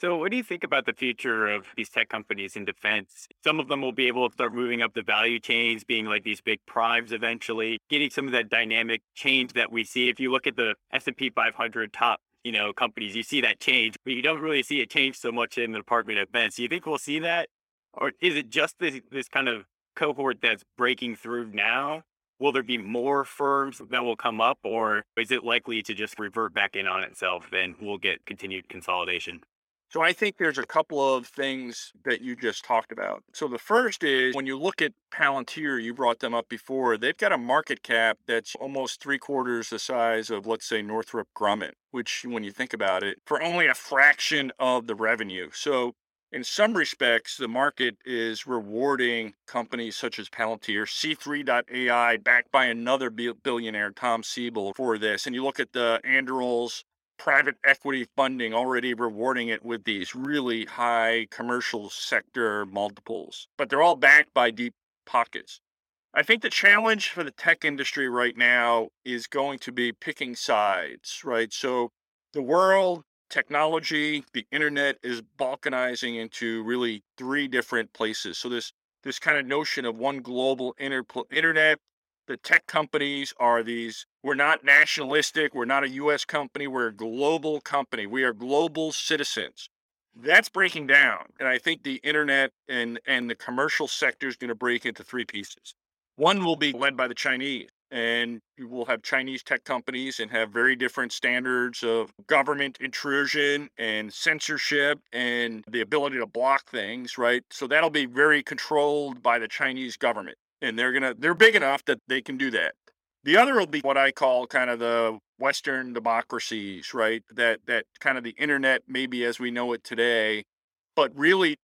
So what do you think about the future of these tech companies in defense? Some of them will be able to start moving up the value chains, being like these big primes eventually, getting some of that dynamic change that we see. If you look at the S and P five hundred top, you know, companies, you see that change, but you don't really see it change so much in the Department of Defense. Do you think we'll see that? Or is it just this, this kind of cohort that's breaking through now, will there be more firms that will come up, or is it likely to just revert back in on itself and we'll get continued consolidation? So I think there's a couple of things that you just talked about. So the first is when you look at Palantir, you brought them up before, they've got a market cap that's almost three quarters the size of, let's say, Northrop Grumman, which when you think about it, for only a fraction of the revenue. So in some respects, the market is rewarding companies such as Palantir, C three dot A I, backed by another billionaire, Tom Siebel, for this. And you look at the Andurils, private equity funding already rewarding it with these really high commercial sector multiples, but they're all backed by deep pockets. I think the challenge for the tech industry right now is going to be picking sides, right? So the world, technology, the internet is balkanizing into really three different places. So this this kind of notion of one global inter- internet, the tech companies are these, we're not nationalistic, we're not a U S company, we're a global company, we are global citizens. That's breaking down. And I think the internet and, and the commercial sector is going to break into three pieces. One will be led by the Chinese, and you will have Chinese tech companies and have very different standards of government intrusion and censorship and the ability to block things, right? So that'll be very controlled by the Chinese government. And they're gonna they're big enough that they can do that. The other will be what I call kind of the Western democracies, right? That that kind of the internet maybe as we know it today, but really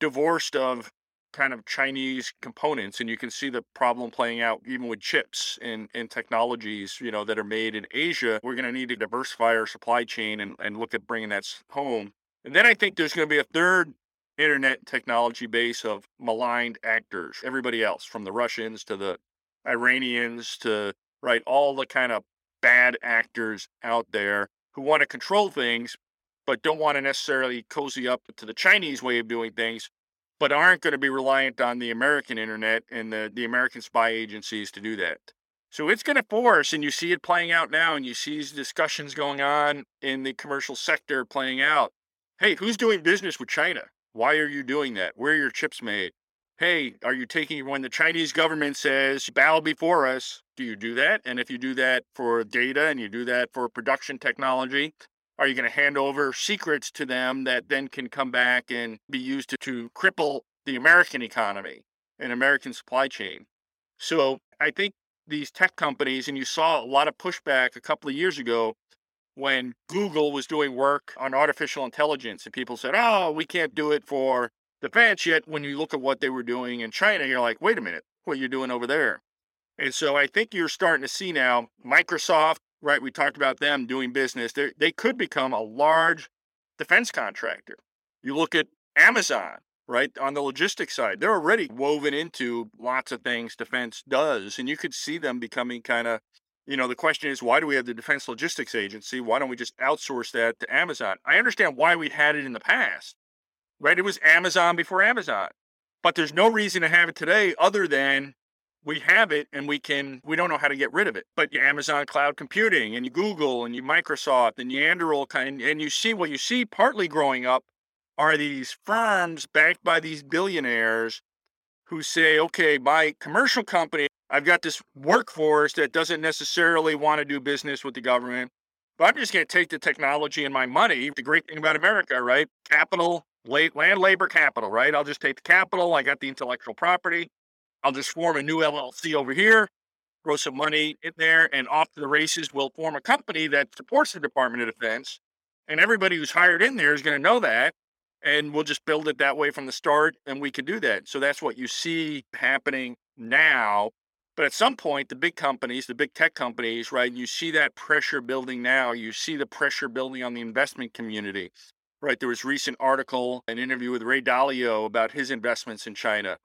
divorced of kind of Chinese components. And you can see the problem playing out even with chips and, and technologies, you know, that are made in Asia. We're gonna need to diversify our supply chain and, and look at bringing that home. And then I think there's gonna be a third internet technology base of maligned actors, everybody else from the Russians to the Iranians to, right, all the kind of bad actors out there who want to control things, but don't want to necessarily cozy up to the Chinese way of doing things, but aren't going to be reliant on the American internet and the, the American spy agencies to do that. So it's going to force, and you see it playing out now, and you see discussions going on in the commercial sector playing out. Hey, who's doing business with China? Why are you doing that? Where are your chips made? Hey, are you taking, when the Chinese government says, bow before us, do you do that? And if you do that for data and you do that for production technology, are you going to hand over secrets to them that then can come back and be used to, to cripple the American economy and American supply chain? So I think these tech companies, and you saw a lot of pushback a couple of years ago, when Google was doing work on artificial intelligence and people said, oh, we can't do it for defense yet. When you look at what they were doing in China, you're like, wait a minute, what are you doing over there? And so I think you're starting to see now Microsoft, right? We talked about them doing business. They're, they could become a large defense contractor. You look at Amazon, right? On the logistics side, they're already woven into lots of things defense does. And you could see them becoming kind of, you know, the question is, why do we have the Defense Logistics Agency? Why don't we just outsource that to Amazon? I understand why we had it in the past, right? It was Amazon before Amazon, but there's no reason to have it today other than we have it and we can, we don't know how to get rid of it. But your Amazon Cloud Computing and your Google and your Microsoft and your Anduril kind, and you see what you see partly growing up are these firms backed by these billionaires who say, okay, my commercial company, I've got this workforce that doesn't necessarily want to do business with the government, but I'm just going to take the technology and my money. The great thing about America, right? Capital, land, labor, capital, right? I'll just take the capital. I got the intellectual property. I'll just form a new L L C over here, throw some money in there, and off to the races, we'll form a company that supports the Department of Defense. And everybody who's hired in there is going to know that. And we'll just build it that way from the start. And we can do that. So that's what you see happening now. But at some point, the big companies, the big tech companies, right, you see that pressure building now. You see the pressure building on the investment community, right? There was a recent article, an interview with Ray Dalio about his investments in China.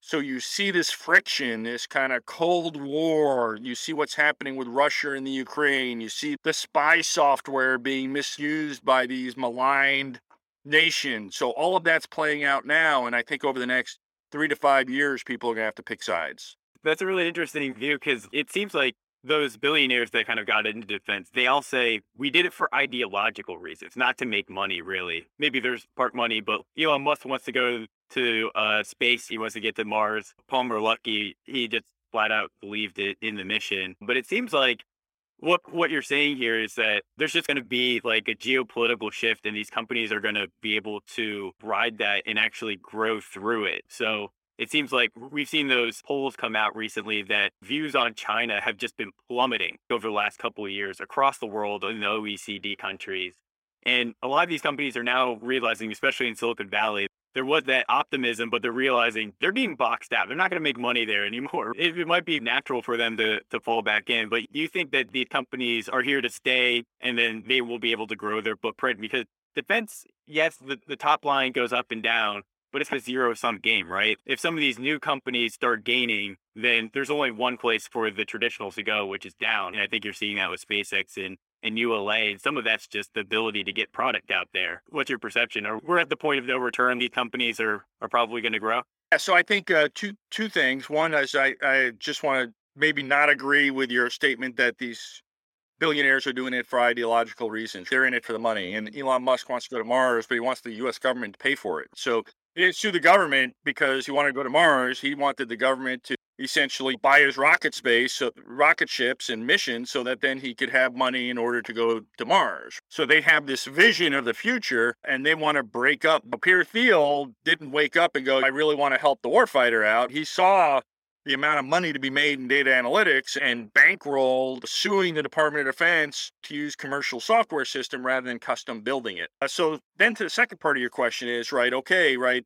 So you see this friction, this kind of Cold War. You see what's happening with Russia and the Ukraine. You see the spy software being misused by these maligned nations. So all of that's playing out now. And I think over the next three to five years, people are going to have to pick sides. That's a really interesting view because it seems like those billionaires that kind of got into defense, they all say, we did it for ideological reasons, not to make money, really. Maybe there's part money, but Elon Musk wants to go to uh, space. He wants to get to Mars. Palmer Luckey, he just flat out believed it in the mission. But it seems like what what you're saying here is that there's just going to be like a geopolitical shift, and these companies are going to be able to ride that and actually grow through it. So it seems like we've seen those polls come out recently that views on China have just been plummeting over the last couple of years across the world in the O E C D countries. And a lot of these companies are now realizing, especially in Silicon Valley, there was that optimism, but they're realizing they're being boxed out. They're not going to make money there anymore. It, it might be natural for them to to fall back in, but you think that these companies are here to stay, and then they will be able to grow their footprint? Because defense, yes, the, the top line goes up and down, but it's a zero-sum game, right? If some of these new companies start gaining, then there's only one place for the traditionals to go, which is down. And I think you're seeing that with SpaceX and and U L A, and some of that's just the ability to get product out there. What's your perception? Are we're at the point of no return? These companies are are probably going to grow. Yeah, so I think uh, two two things. One is I, I just want to maybe not agree with your statement that these billionaires are doing it for ideological reasons. They're in it for the money. And Elon Musk wants to go to Mars, but he wants the U S government to pay for it. So he didn't sue the government because he wanted to go to Mars. He wanted the government to essentially buy his rocket space, so rocket ships and missions, so that then he could have money in order to go to Mars. So they have this vision of the future, and they want to break up. Peter Thiel didn't wake up and go, I really want to help the warfighter out. He saw the amount of money to be made in data analytics and bankrolled suing the Department of Defense to use commercial software system rather than custom building it. So then to the second part of your question is, right, okay, right,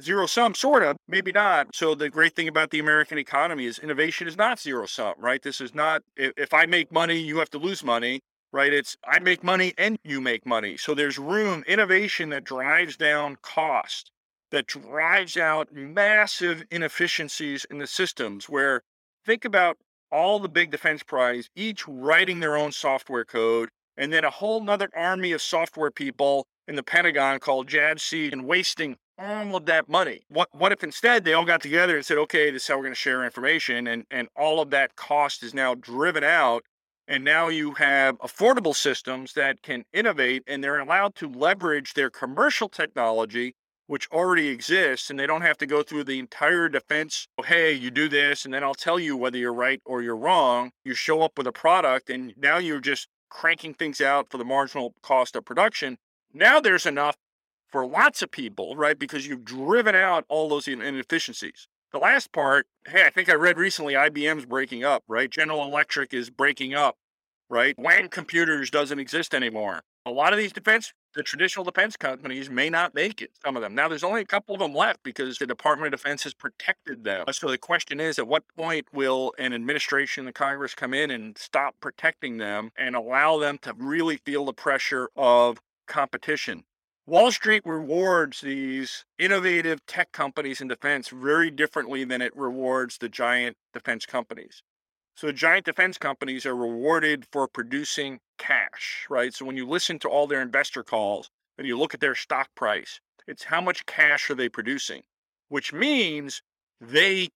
zero sum, sort of, maybe not. So the great thing about the American economy is innovation is not zero sum, right? This is not, if, if I make money, you have to lose money, right? It's I make money and you make money. So there's room, innovation that drives down cost, that drives out massive inefficiencies in the systems where, think about all the big defense primes, each writing their own software code, and then a whole nother army of software people in the Pentagon called J A D C and wasting all of that money. What what if instead they all got together and said, okay, this is how we're going to share information, and, and all of that cost is now driven out, and now you have affordable systems that can innovate, and they're allowed to leverage their commercial technology, which already exists, and they don't have to go through the entire defense, hey, you do this, and then I'll tell you whether you're right or you're wrong. You show up with a product, and now you're just cranking things out for the marginal cost of production. Now there's enough for lots of people, right? Because you've driven out all those inefficiencies. The last part, hey, I think I read recently I B M's breaking up, right? General Electric is breaking up, right? Wang Computers doesn't exist anymore. A lot of these defense, the traditional defense companies may not make it, some of them. Now, there's only a couple of them left because the Department of Defense has protected them. So the question is, at what point will an administration, the Congress, come in and stop protecting them and allow them to really feel the pressure of competition? Wall Street rewards these innovative tech companies in defense very differently than it rewards the giant defense companies. So the giant defense companies are rewarded for producing cash, right? So when you listen to all their investor calls and you look at their stock price, it's how much cash are they producing, which means they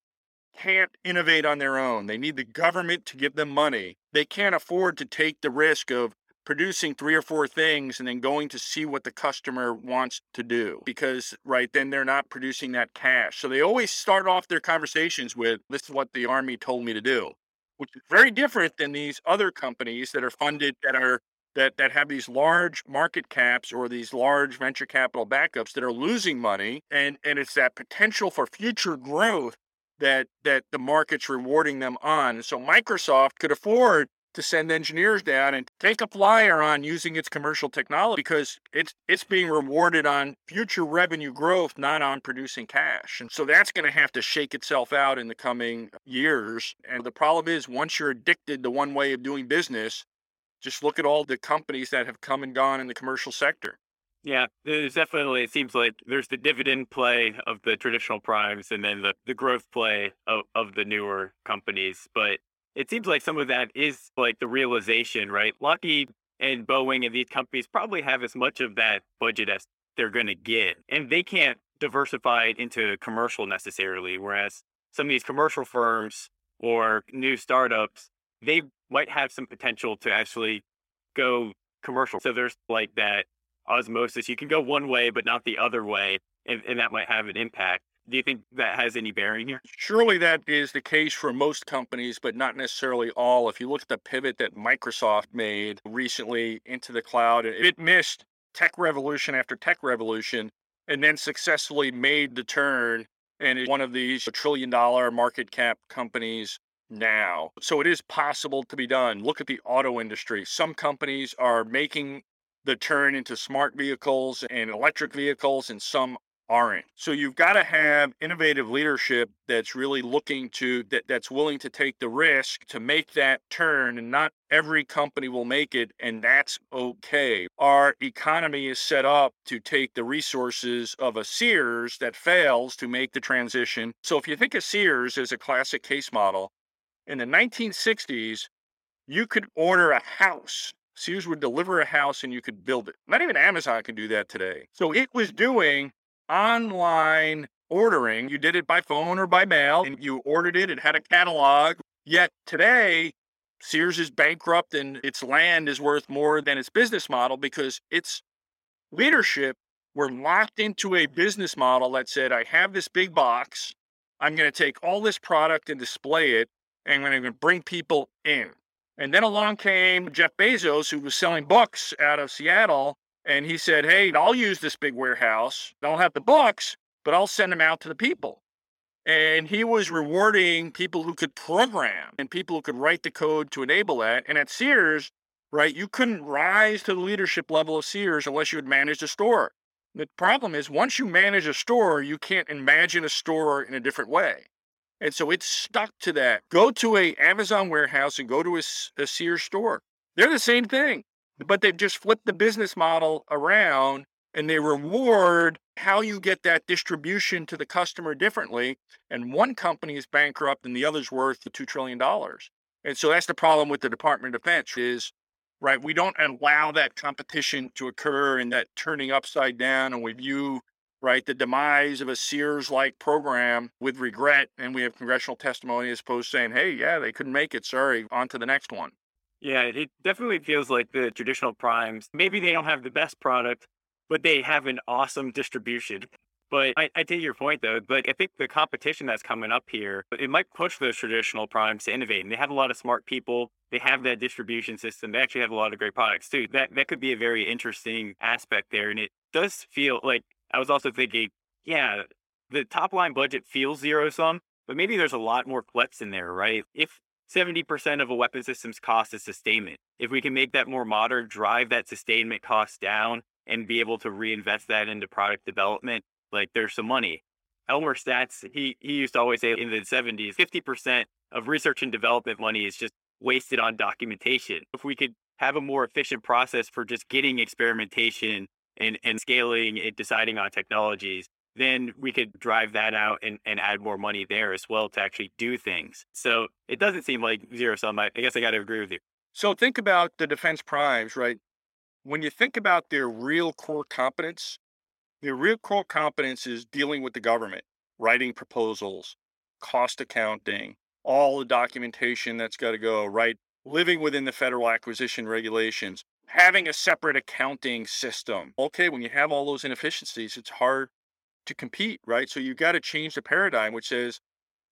can't innovate on their own. They need the government to give them money. They can't afford to take the risk of producing three or four things and then going to see what the customer wants to do, because right then they're not producing that cash. So they always start off their conversations with, this is what the Army told me to do, which is very different than these other companies that are funded, that are that that have these large market caps or these large venture capital backups that are losing money. And and it's that potential for future growth that that the market's rewarding them on. So Microsoft could afford to send engineers down and take a flyer on using its commercial technology because it's it's being rewarded on future revenue growth, not on producing cash. And so that's going to have to shake itself out in the coming years. And the problem is, once you're addicted to one way of doing business, just look at all the companies that have come and gone in the commercial sector. Yeah, there's definitely, it seems like there's the dividend play of the traditional primes and then the, the growth play of, of the newer companies. But it seems like some of that is like the realization, right? Lockheed and Boeing and these companies probably have as much of that budget as they're going to get, and they can't diversify it into commercial necessarily. Whereas some of these commercial firms or new startups, they might have some potential to actually go commercial. So there's like that osmosis. You can go one way, but not the other way. and, and that might have an impact. Do you think that has any bearing here? Surely that is the case for most companies, but not necessarily all. If you look at the pivot that Microsoft made recently into the cloud, it missed tech revolution after tech revolution, and then successfully made the turn and is one of these trillion-dollar market cap companies now. So it is possible to be done. Look at the auto industry. Some companies are making the turn into smart vehicles and electric vehicles, and some aren't. So you've got to have innovative leadership that's really looking to, that, that's willing to take the risk to make that turn, and not every company will make it, and that's okay. Our economy is set up to take the resources of a Sears that fails to make the transition. So if you think of Sears as a classic case model, in the nineteen sixties, you could order a house. Sears would deliver a house and you could build it. Not even Amazon can do that today. So it was doing online ordering. You did it by phone or by mail, and you ordered it. It had a catalog. Yet today, Sears is bankrupt and its land is worth more than its business model, because its leadership were locked into a business model that said, I have this big box. I'm going to take all this product and display it, and I'm going to bring people in. And then along came Jeff Bezos, who was selling books out of Seattle. And he said, hey, I'll use this big warehouse. I don't have the books, but I'll send them out to the people. And he was rewarding people who could program and people who could write the code to enable that. And at Sears, right, you couldn't rise to the leadership level of Sears unless you had managed a store. The problem is, once you manage a store, you can't imagine a store in a different way. And so it's stuck to that. Go to a Amazon warehouse and go to a, a Sears store. They're the same thing, but they've just flipped the business model around, and they reward how you get that distribution to the customer differently. And one company is bankrupt and the other's worth two trillion dollars. And so that's the problem with the Department of Defense is, right, we don't allow that competition to occur and that turning upside down, and we view, right, the demise of a Sears-like program with regret, and we have congressional testimony as opposed to saying, hey, yeah, they couldn't make it, sorry, on to the next one. Yeah, it definitely feels like the traditional primes, maybe they don't have the best product, but they have an awesome distribution. But I, I take your point, though. Like, I think the competition that's coming up here, it might push those traditional primes to innovate. And they have a lot of smart people. They have that distribution system. They actually have a lot of great products, too. That, that could be a very interesting aspect there. And it does feel like, I was also thinking, yeah, the top line budget feels zero sum, but maybe there's a lot more flex in there, right? If seventy percent of a weapon system's cost is sustainment, if we can make that more modern, drive that sustainment cost down and be able to reinvest that into product development, like there's some money. Elmer Statz, he, he used to always say in the seventies, fifty percent of research and development money is just wasted on documentation. If we could have a more efficient process for just getting experimentation and, and scaling and deciding on technologies, then we could drive that out and, and add more money there as well to actually do things. So it doesn't seem like zero sum. I guess I got to agree with you. So think about the defense primes, right? When you think about their real core competence, their real core competence is dealing with the government, writing proposals, cost accounting, all the documentation that's got to go, right? Living within the federal acquisition regulations, having a separate accounting system. Okay, when you have all those inefficiencies, it's hard to compete, right? So you've got to change the paradigm, which says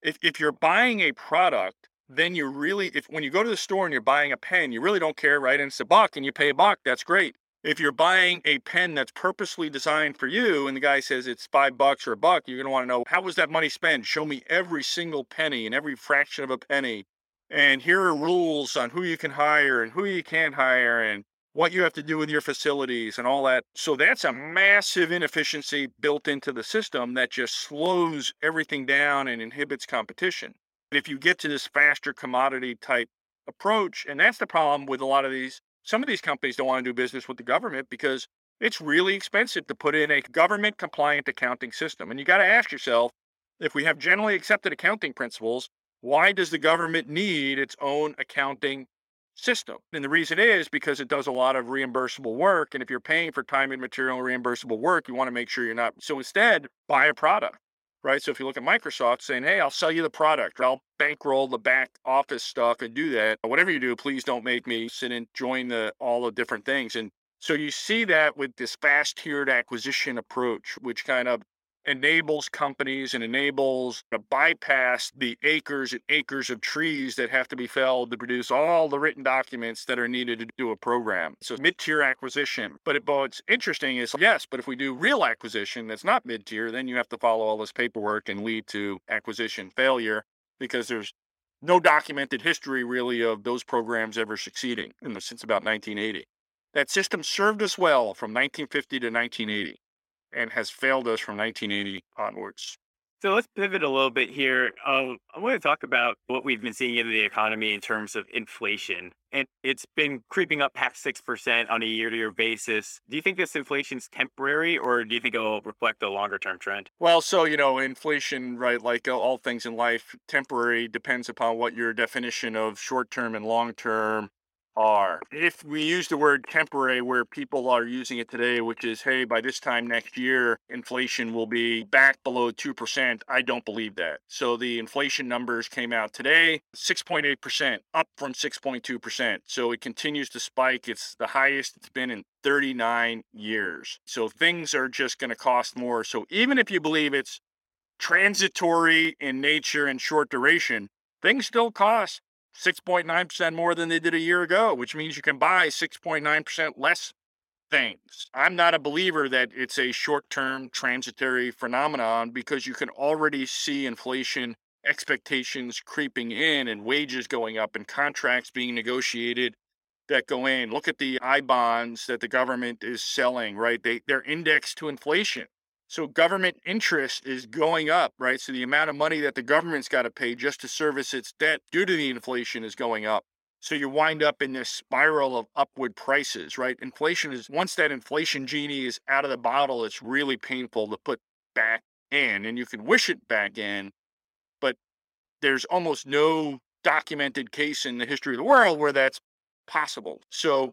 if, if you're buying a product, then you really, if when you go to the store and you're buying a pen, you really don't care, right? And it's a buck and you pay a buck, that's great. If you're buying a pen that's purposely designed for you and the guy says it's five bucks or a buck, you're going to want to know, how was that money spent? Show me every single penny and every fraction of a penny. And here are rules on who you can hire and who you can't hire and what you have to do with your facilities and all that. So that's a massive inefficiency built into the system that just slows everything down and inhibits competition. And if you get to this faster commodity type approach, and that's the problem with a lot of these, some of these companies don't want to do business with the government because it's really expensive to put in a government compliant accounting system. And you got to ask yourself, if we have generally accepted accounting principles, why does the government need its own accounting system? And the reason is because it does a lot of reimbursable work. And if you're paying for time and material reimbursable work, you want to make sure you're not. So instead, buy a product, right? So if you look at Microsoft saying, hey, I'll sell you the product, I'll bankroll the back office stuff and do that. Whatever you do, please don't make me sit and join the all the different things. And so you see that with this fast tiered acquisition approach, which kind of enables companies and enables to bypass the acres and acres of trees that have to be felled to produce all the written documents that are needed to do a program. So mid-tier acquisition. But it, what's interesting is, yes, but if we do real acquisition that's not mid-tier, then you have to follow all this paperwork and lead to acquisition failure because there's no documented history really of those programs ever succeeding you know, since about nineteen eighty. That system served us well from nineteen fifty to nineteen eighty. And has failed us from nineteen eighty onwards. So let's pivot a little bit here. Um, I want to talk about what we've been seeing in the economy in terms of inflation. And it's been creeping up past six percent on a year-to-year basis. Do you think this inflation is temporary, or do you think it will reflect a longer-term trend? Well, so, you know, inflation, right, like all things in life, temporary depends upon what your definition of short-term and long-term are. If we use the word temporary where people are using it today, which is, hey, by this time next year, inflation will be back below two percent. I don't believe that. So the inflation numbers came out today, six point eight percent, up from six point two percent. So it continues to spike. It's the highest it's been in thirty-nine years. So things are just going to cost more. So even if you believe it's transitory in nature and short duration, things still cost six point nine percent more than they did a year ago, which means you can buy six point nine percent less things. I'm not a believer that it's a short-term transitory phenomenon because you can already see inflation expectations creeping in and wages going up and contracts being negotiated that go in. Look at the I bonds that the government is selling, right? They, they're indexed to inflation. So government interest is going up, right? So the amount of money that the government's got to pay just to service its debt due to the inflation is going up. So you wind up in this spiral of upward prices, right? Inflation is, once that inflation genie is out of the bottle, it's really painful to put back in, and you can wish it back in, but there's almost no documented case in the history of the world where that's possible. So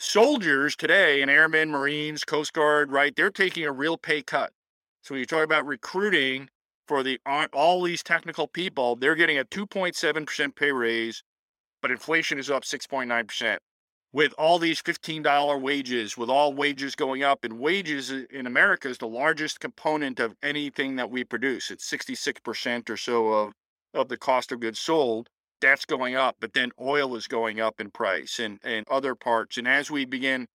soldiers today and airmen, Marines, Coast Guard, right, they're taking a real pay cut. So when you talk about recruiting for the all these technical people, they're getting a two point seven percent pay raise, but inflation is up six point nine percent. With all these fifteen dollar wages, with all wages going up, and wages in America is the largest component of anything that we produce. It's sixty-six percent or so of, of the cost of goods sold. That's going up, but then oil is going up in price and, and other parts. And as we begin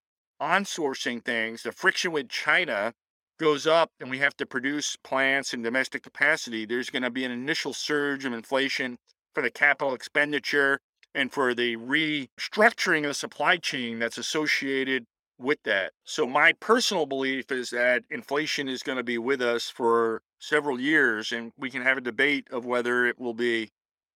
onsourcing things, the friction with China goes up and we have to produce plants and domestic capacity, there's going to be an initial surge of inflation for the capital expenditure and for the restructuring of the supply chain that's associated with that. So my personal belief is that inflation is going to be with us for several years, and we can have a debate of whether it will be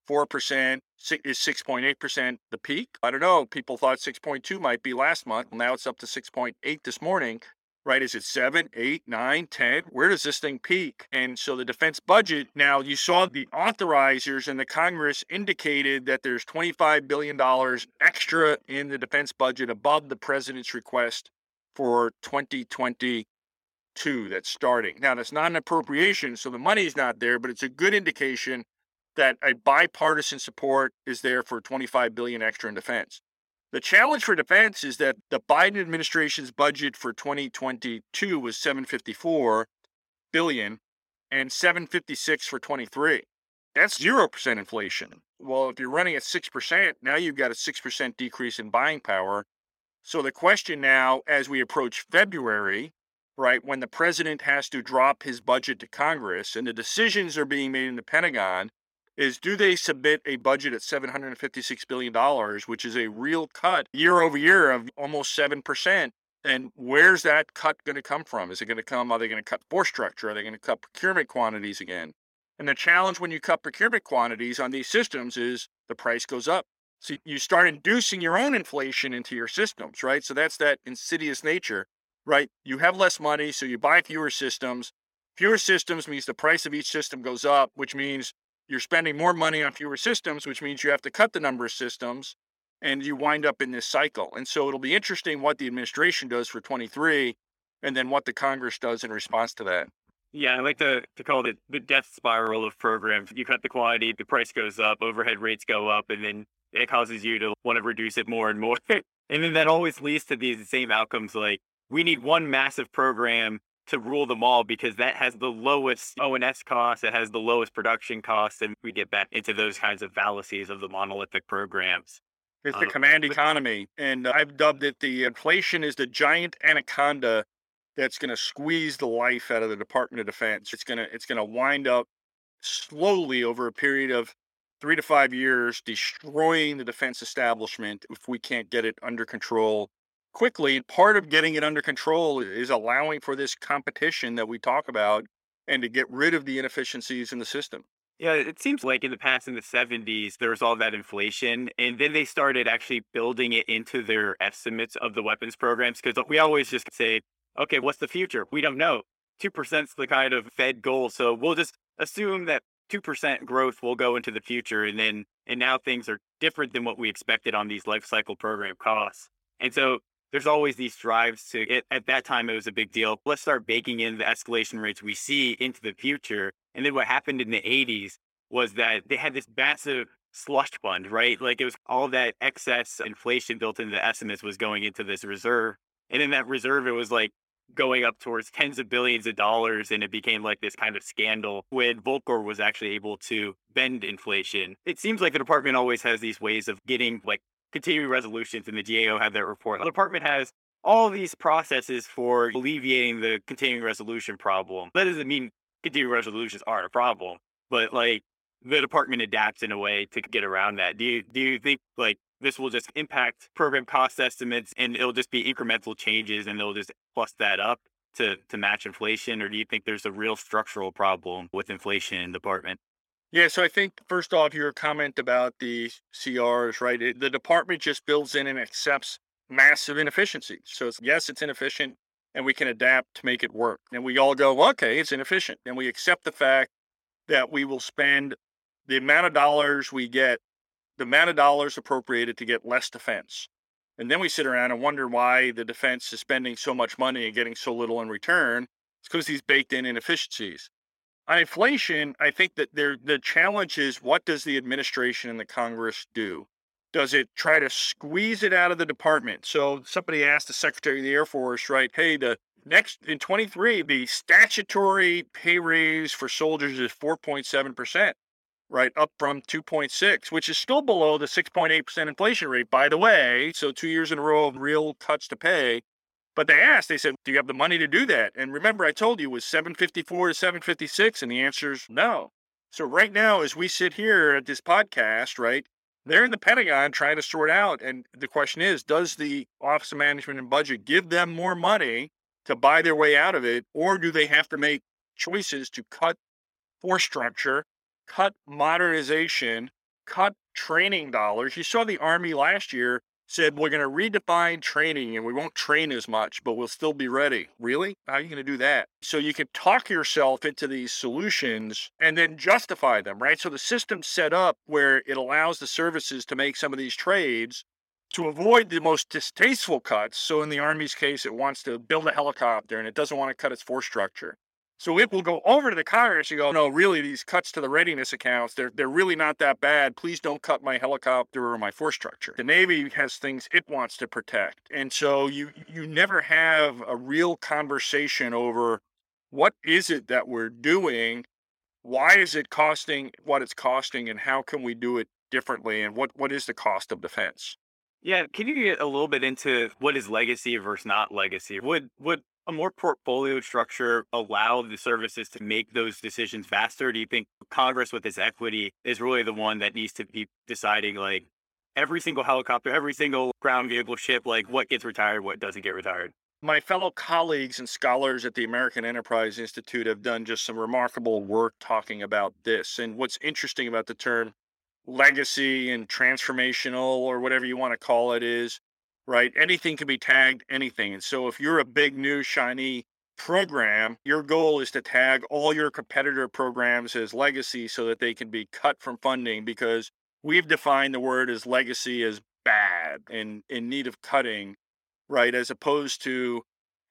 four percent, is six point eight percent the peak? I don't know. People thought six point two might be last month. Well, now it's up to six point eight this morning, right? Is it seven, eight, nine, ten? Where does this thing peak? And so the defense budget, now you saw the authorizers and the Congress indicated that there's twenty-five billion dollars extra in the defense budget above the president's request for twenty twenty-two that's starting. Now, that's not an appropriation, so the money's not there, but it's a good indication that a bipartisan support is there for twenty-five billion dollars extra in defense. The challenge for defense is that the Biden administration's budget for twenty twenty-two was seven hundred fifty-four billion dollars and seven hundred fifty-six billion dollars for twenty-three. That's zero percent inflation. Well, if you're running at six percent, now you've got a six percent decrease in buying power. So the question now, as we approach February, right, when the president has to drop his budget to Congress and the decisions are being made in the Pentagon, is do they submit a budget at seven hundred fifty-six billion dollars, which is a real cut year over year of almost seven percent? And where's that cut going to come from? Is it going to come, are they going to cut force structure? Are they going to cut procurement quantities again? And the challenge when you cut procurement quantities on these systems is the price goes up. So you start inducing your own inflation into your systems, right? So that's that insidious nature, right? You have less money, so you buy fewer systems. Fewer systems means the price of each system goes up, which means you're spending more money on fewer systems, which means you have to cut the number of systems, and you wind up in this cycle. And so it'll be interesting what the administration does for twenty-three and then what the Congress does in response to that. Yeah, I like to, to call it the death spiral of programs. You cut the quantity, the price goes up, overhead rates go up, and then it causes you to want to reduce it more and more. And then that always leads to these same outcomes like we need one massive program to rule them all, because that has the lowest O and S costs, it has the lowest production costs, and we get back into those kinds of fallacies of the monolithic programs. It's the um, command economy, and I've dubbed it the inflation is the giant anaconda that's going to squeeze the life out of the Department of Defense. It's going to it's going to wind up slowly over a period of three to five years destroying the defense establishment if we can't get it under control quickly. Part of getting it under control is allowing for this competition that we talk about and to get rid of the inefficiencies in the system. Yeah, it seems like in the past, in the seventies, there was all that inflation, and then they started actually building it into their estimates of the weapons programs, because we always just say, okay, what's the future? We don't know. two percent is the kind of Fed goal, so we'll just assume that two percent growth will go into the future, and then and now things are different than what we expected on these life cycle program costs. And so there's always these drives to, it, at that time, it was a big deal. Let's start baking in the escalation rates we see into the future. And then what happened in the eighties was that they had this massive slush fund, right? Like it was all that excess inflation built into the estimates was going into this reserve. And in that reserve, it was like going up towards tens of billions of dollars. And it became like this kind of scandal when Volcker was actually able to bend inflation. It seems like the department always has these ways of getting like continuing resolutions, and the G A O had their report. The department has all these processes for alleviating the continuing resolution problem. That doesn't mean continuing resolutions aren't a problem, but like the department adapts in a way to get around that. Do you, do you think like this will just impact program cost estimates and it'll just be incremental changes and they'll just plus that up to, to match inflation? Or do you think there's a real structural problem with inflation in the department? Yeah, so I think first off, your comment about the C Rs, right? It, the department just builds in and accepts massive inefficiencies. So it's, yes, it's inefficient, and we can adapt to make it work. And we all go, well, okay, it's inefficient. And we accept the fact that we will spend the amount of dollars we get, the amount of dollars appropriated to get less defense. And then we sit around and wonder why the defense is spending so much money and getting so little in return. It's because these baked in inefficiencies. On inflation, I think that there, the challenge is, what does the administration and the Congress do? Does it try to squeeze it out of the department? So somebody asked the Secretary of the Air Force, right, hey, the next in twenty-three, the statutory pay raise for soldiers is four point seven percent, right, up from two point six, which is still below the six point eight percent inflation rate, by the way. So two years in a row of real cuts to pay. But they asked, they said, do you have the money to do that? And remember, I told you it was seven fifty-four to seven fifty-six, and the answer is no. So right now, as we sit here at this podcast, right, they're in the Pentagon trying to sort out. And the question is, does the Office of Management and Budget give them more money to buy their way out of it? Or do they have to make choices to cut force structure, cut modernization, cut training dollars? You saw the Army last year said, we're going to redefine training and we won't train as much, but we'll still be ready. Really? How are you going to do that? So you can talk yourself into these solutions and then justify them, right? So the system's set up where it allows the services to make some of these trades to avoid the most distasteful cuts. So in the Army's case, it wants to build a helicopter and it doesn't want to cut its force structure. So it will go over to the Congress and go, no, really, these cuts to the readiness accounts, they're they're really not that bad. Please don't cut my helicopter or my force structure. The Navy has things it wants to protect. And so you you never have a real conversation over what is it that we're doing, why is it costing what it's costing, and how can we do it differently, and what, what is the cost of defense? Yeah, can you get a little bit into what is legacy versus not legacy? Would would a more portfolio structure allow the services to make those decisions faster? Do you think Congress with its equity is really the one that needs to be deciding like every single helicopter, every single ground vehicle ship, like what gets retired, what doesn't get retired? My fellow colleagues and scholars at the American Enterprise Institute have done just some remarkable work talking about this. And what's interesting about the term legacy and transformational or whatever you want to call it is, right, anything can be tagged anything. And so if you're a big, new, shiny program, your goal is to tag all your competitor programs as legacy so that they can be cut from funding, because we've defined the word as legacy as bad and in need of cutting, right? As opposed to,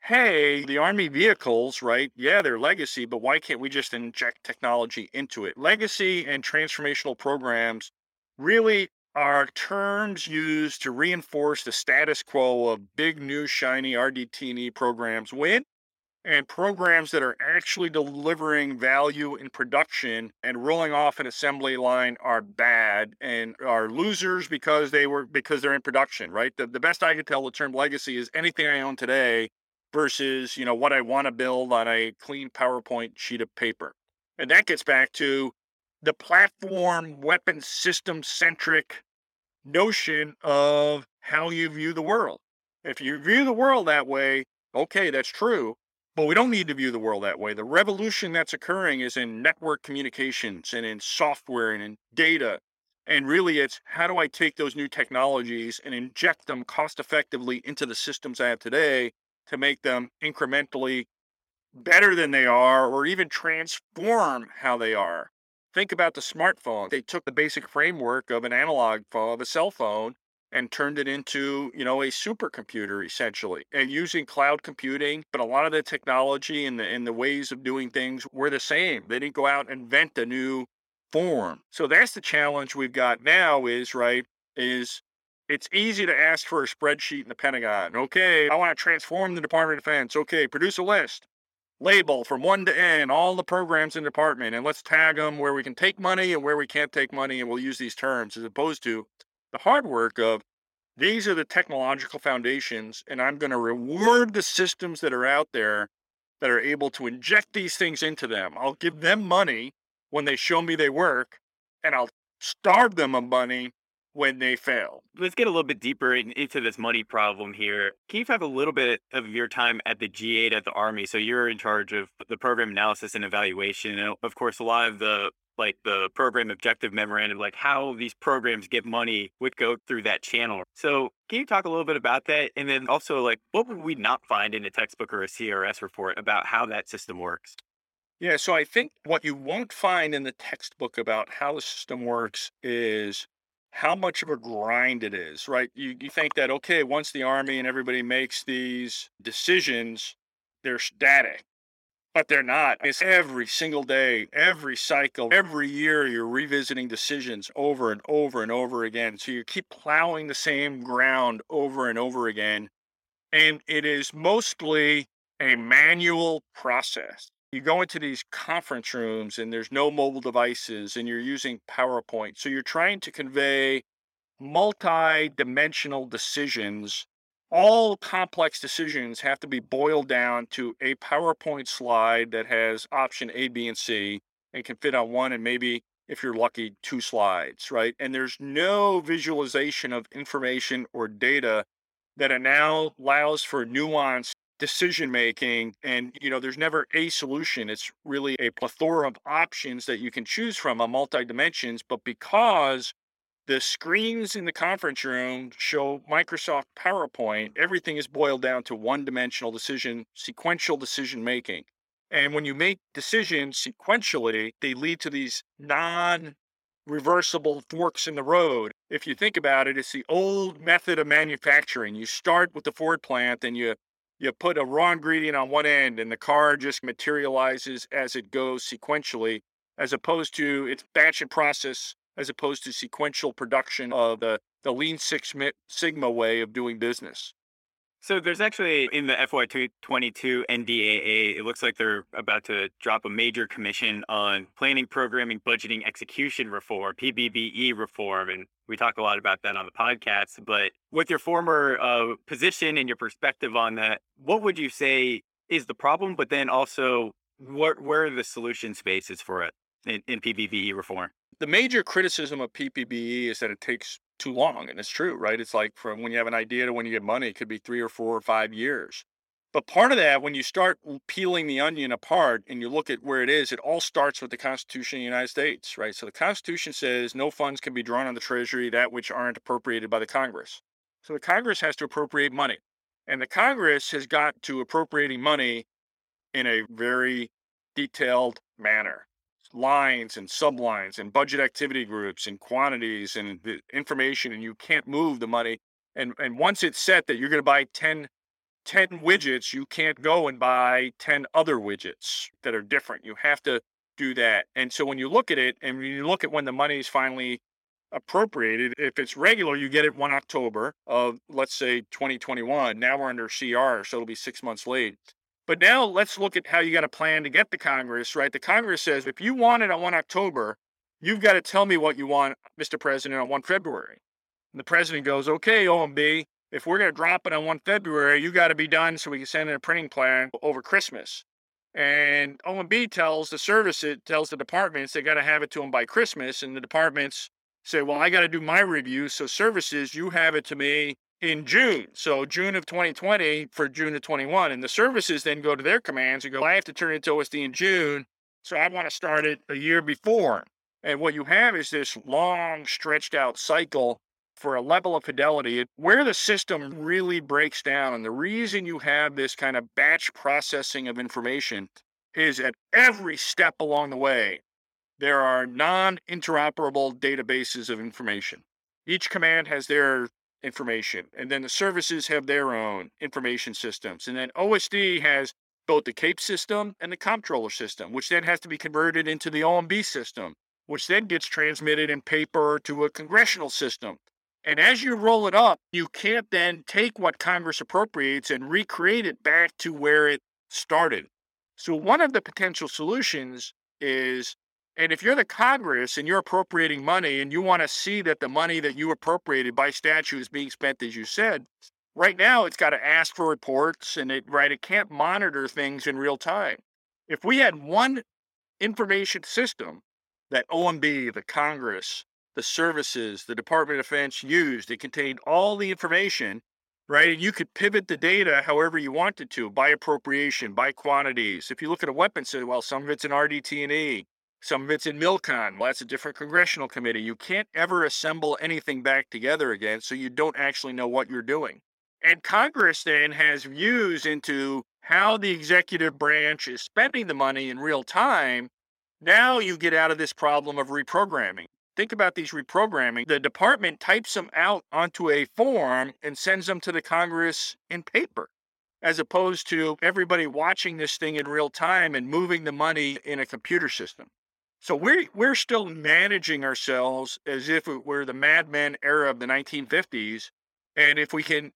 hey, the Army vehicles, right? Yeah, they're legacy, but why can't we just inject technology into it? Legacy and transformational programs really are terms used to reinforce the status quo of big, new, shiny R D T and E programs when and programs that are actually delivering value in production and rolling off an assembly line are bad and are losers because they were because they're in production, right? The, the best I could tell, the term legacy is anything I own today versus, you know, what I want to build on a clean PowerPoint sheet of paper. And that gets back to the platform weapon system centric notion of how you view the world. If you view the world that way, okay, that's true. But we don't need to view the world that way. The revolution that's occurring is in network communications and in software and in data. And really it's how do I take those new technologies and inject them cost effectively into the systems I have today to make them incrementally better than they are or even transform how they are. Think about the smartphone. They took the basic framework of an analog phone, of a cell phone, and turned it into, you know, a supercomputer essentially, and using cloud computing. But a lot of the technology and the and the ways of doing things were the same. They didn't go out and invent a new form. So that's the challenge we've got now is, right, is it's easy to ask for a spreadsheet in the Pentagon. Okay, I want to transform the Department of Defense. Okay, produce a list, label from one to N, all the programs in the department, and let's tag them where we can take money and where we can't take money, and we'll use these terms as opposed to the hard work of these are the technological foundations, and I'm going to reward the systems that are out there that are able to inject these things into them. I'll give them money when they show me they work, and I'll starve them of money when they fail. Let's get a little bit deeper in, into this money problem here. Can you have a little bit of your time at the G eight at the Army? So you're in charge of the program analysis and evaluation. And of course, a lot of the like the program objective memorandum, like how these programs get money would go through that channel. So can you talk a little bit about that? And then also, like, what would we not find in a textbook or a C R S report about how that system works? Yeah, so I think what you won't find in the textbook about how the system works is how much of a grind it is, right? You, you think that, okay, once the Army and everybody makes these decisions, they're static. But they're not. It's every single day, every cycle, every year you're revisiting decisions over and over and over again. So you keep plowing the same ground over and over again. And it is mostly a manual process. You go into these conference rooms and there's no mobile devices and you're using PowerPoint. So you're trying to convey multi-dimensional decisions. All complex decisions have to be boiled down to a PowerPoint slide that has option A, B, and C and can fit on one and maybe, if you're lucky, two slides, right? And there's no visualization of information or data that now allows for nuanced decision-making. And, you know, there's never a solution. It's really a plethora of options that you can choose from on multi-dimensions, but because the screens in the conference room show Microsoft PowerPoint, everything is boiled down to one-dimensional decision, sequential decision-making. And when you make decisions sequentially, they lead to these non-reversible forks in the road. If you think about it, it's the old method of manufacturing. You start with the Ford plant and you you put a raw ingredient on one end and the car just materializes as it goes sequentially, as opposed to its batch and process, as opposed to sequential production of the, the Lean Six Sigma way of doing business. So there's actually in the F Y twenty-two N D A A, it looks like they're about to drop a major commission on planning, programming, budgeting, execution reform, P B B E reform. And we talk a lot about that on the podcast, but with your former uh, position and your perspective on that, what would you say is the problem? But then also what, where are the solution spaces for it in, in P B B E reform? The major criticism of P P B E is that it takes too long, and it's true, right? It's like from when you have an idea to when you get money, it could be three or four or five years. But part of that, when you start peeling the onion apart and you look at where it is, it all starts with the Constitution of the United States, right? So the Constitution says no funds can be drawn on the Treasury, that which aren't appropriated by the Congress. So the Congress has to appropriate money. And the Congress has got to appropriating money in a very detailed manner. Lines and sublines and budget activity groups and quantities and the information, and you can't move the money. And and once it's set that you're going to buy ten, ten widgets, you can't go and buy ten other widgets that are different. You have to do that. And so when you look at it and you look at when the money is finally appropriated, if it's regular, you get it one October of, let's say, twenty twenty-one. Now we're under C R, so it'll be six months late. But now let's look at how you got to plan to get the Congress, right? The Congress says, if you want it on the first of October, you've got to tell me what you want, Mister President, on the first of February. And the president goes, okay, O M B, if we're going to drop it on the first of February, you got to be done so we can send in a printing plan over Christmas. And O M B tells the service, it tells the departments they got to have it to them by Christmas. And the departments say, well, I got to do my review. So services, you have it to me in June. So June of twenty twenty for June of twenty-one. And the services then go to their commands and go, I have to turn it to O S D in June. So I want to start it a year before. And what you have is this long stretched out cycle for a level of fidelity where the system really breaks down. And the reason you have this kind of batch processing of information is at every step along the way, there are non-interoperable databases of information. Each command has their information, and then the services have their own information systems. And then O S D has both the CAPE system and the comptroller system, which then has to be converted into the O M B system, which then gets transmitted in paper to a congressional system. And as you roll it up, you can't then take what Congress appropriates and recreate it back to where it started. So one of the potential solutions is, and if you're the Congress and you're appropriating money and you want to see that the money that you appropriated by statute is being spent, as you said, right now it's got to ask for reports and it, right, it can't monitor things in real time. If we had one information system that O M B, the Congress, the services, the Department of Defense used. It contained all the information, right? And you could pivot the data however you wanted to, by appropriation, by quantities. If you look at a weapon, say, well, some of it's in R D T and E, some of it's in MILCON. Well, that's a different congressional committee. You can't ever assemble anything back together again, so you don't actually know what you're doing. And Congress then has views into how the executive branch is spending the money in real time. Now you get out of this problem of reprogramming. Think about these reprogramming. The department types them out onto a form and sends them to the Congress in paper, as opposed to everybody watching this thing in real time and moving the money in a computer system. So we're, we're still managing ourselves as if it were the Mad Men era of the nineteen fifties. And if we can,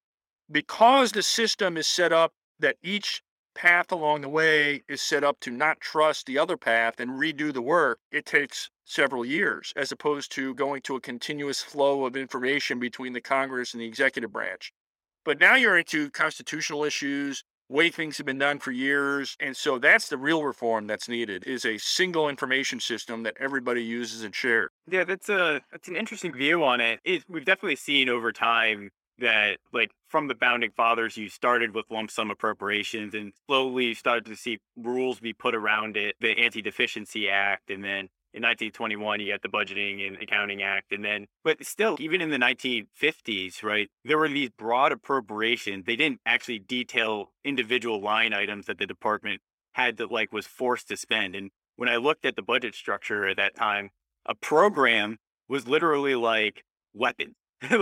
because the system is set up that each path along the way is set up to not trust the other path and redo the work, it takes several years, as opposed to going to a continuous flow of information between the Congress and the executive branch. But now you're into constitutional issues, way things have been done for years. And so that's the real reform that's needed, is a single information system that everybody uses and shares. Yeah, that's a that's an interesting view on it. It we've definitely seen over time that, like, from the founding fathers, you started with lump sum appropriations and slowly you started to see rules be put around it, the Anti-Deficiency Act, and then in nineteen twenty-one, you got the Budgeting and Accounting Act. And then, but still, even in the nineteen fifties, right, there were these broad appropriations. They didn't actually detail individual line items that the department had that, like, was forced to spend. And when I looked at the budget structure at that time, a program was literally like weapons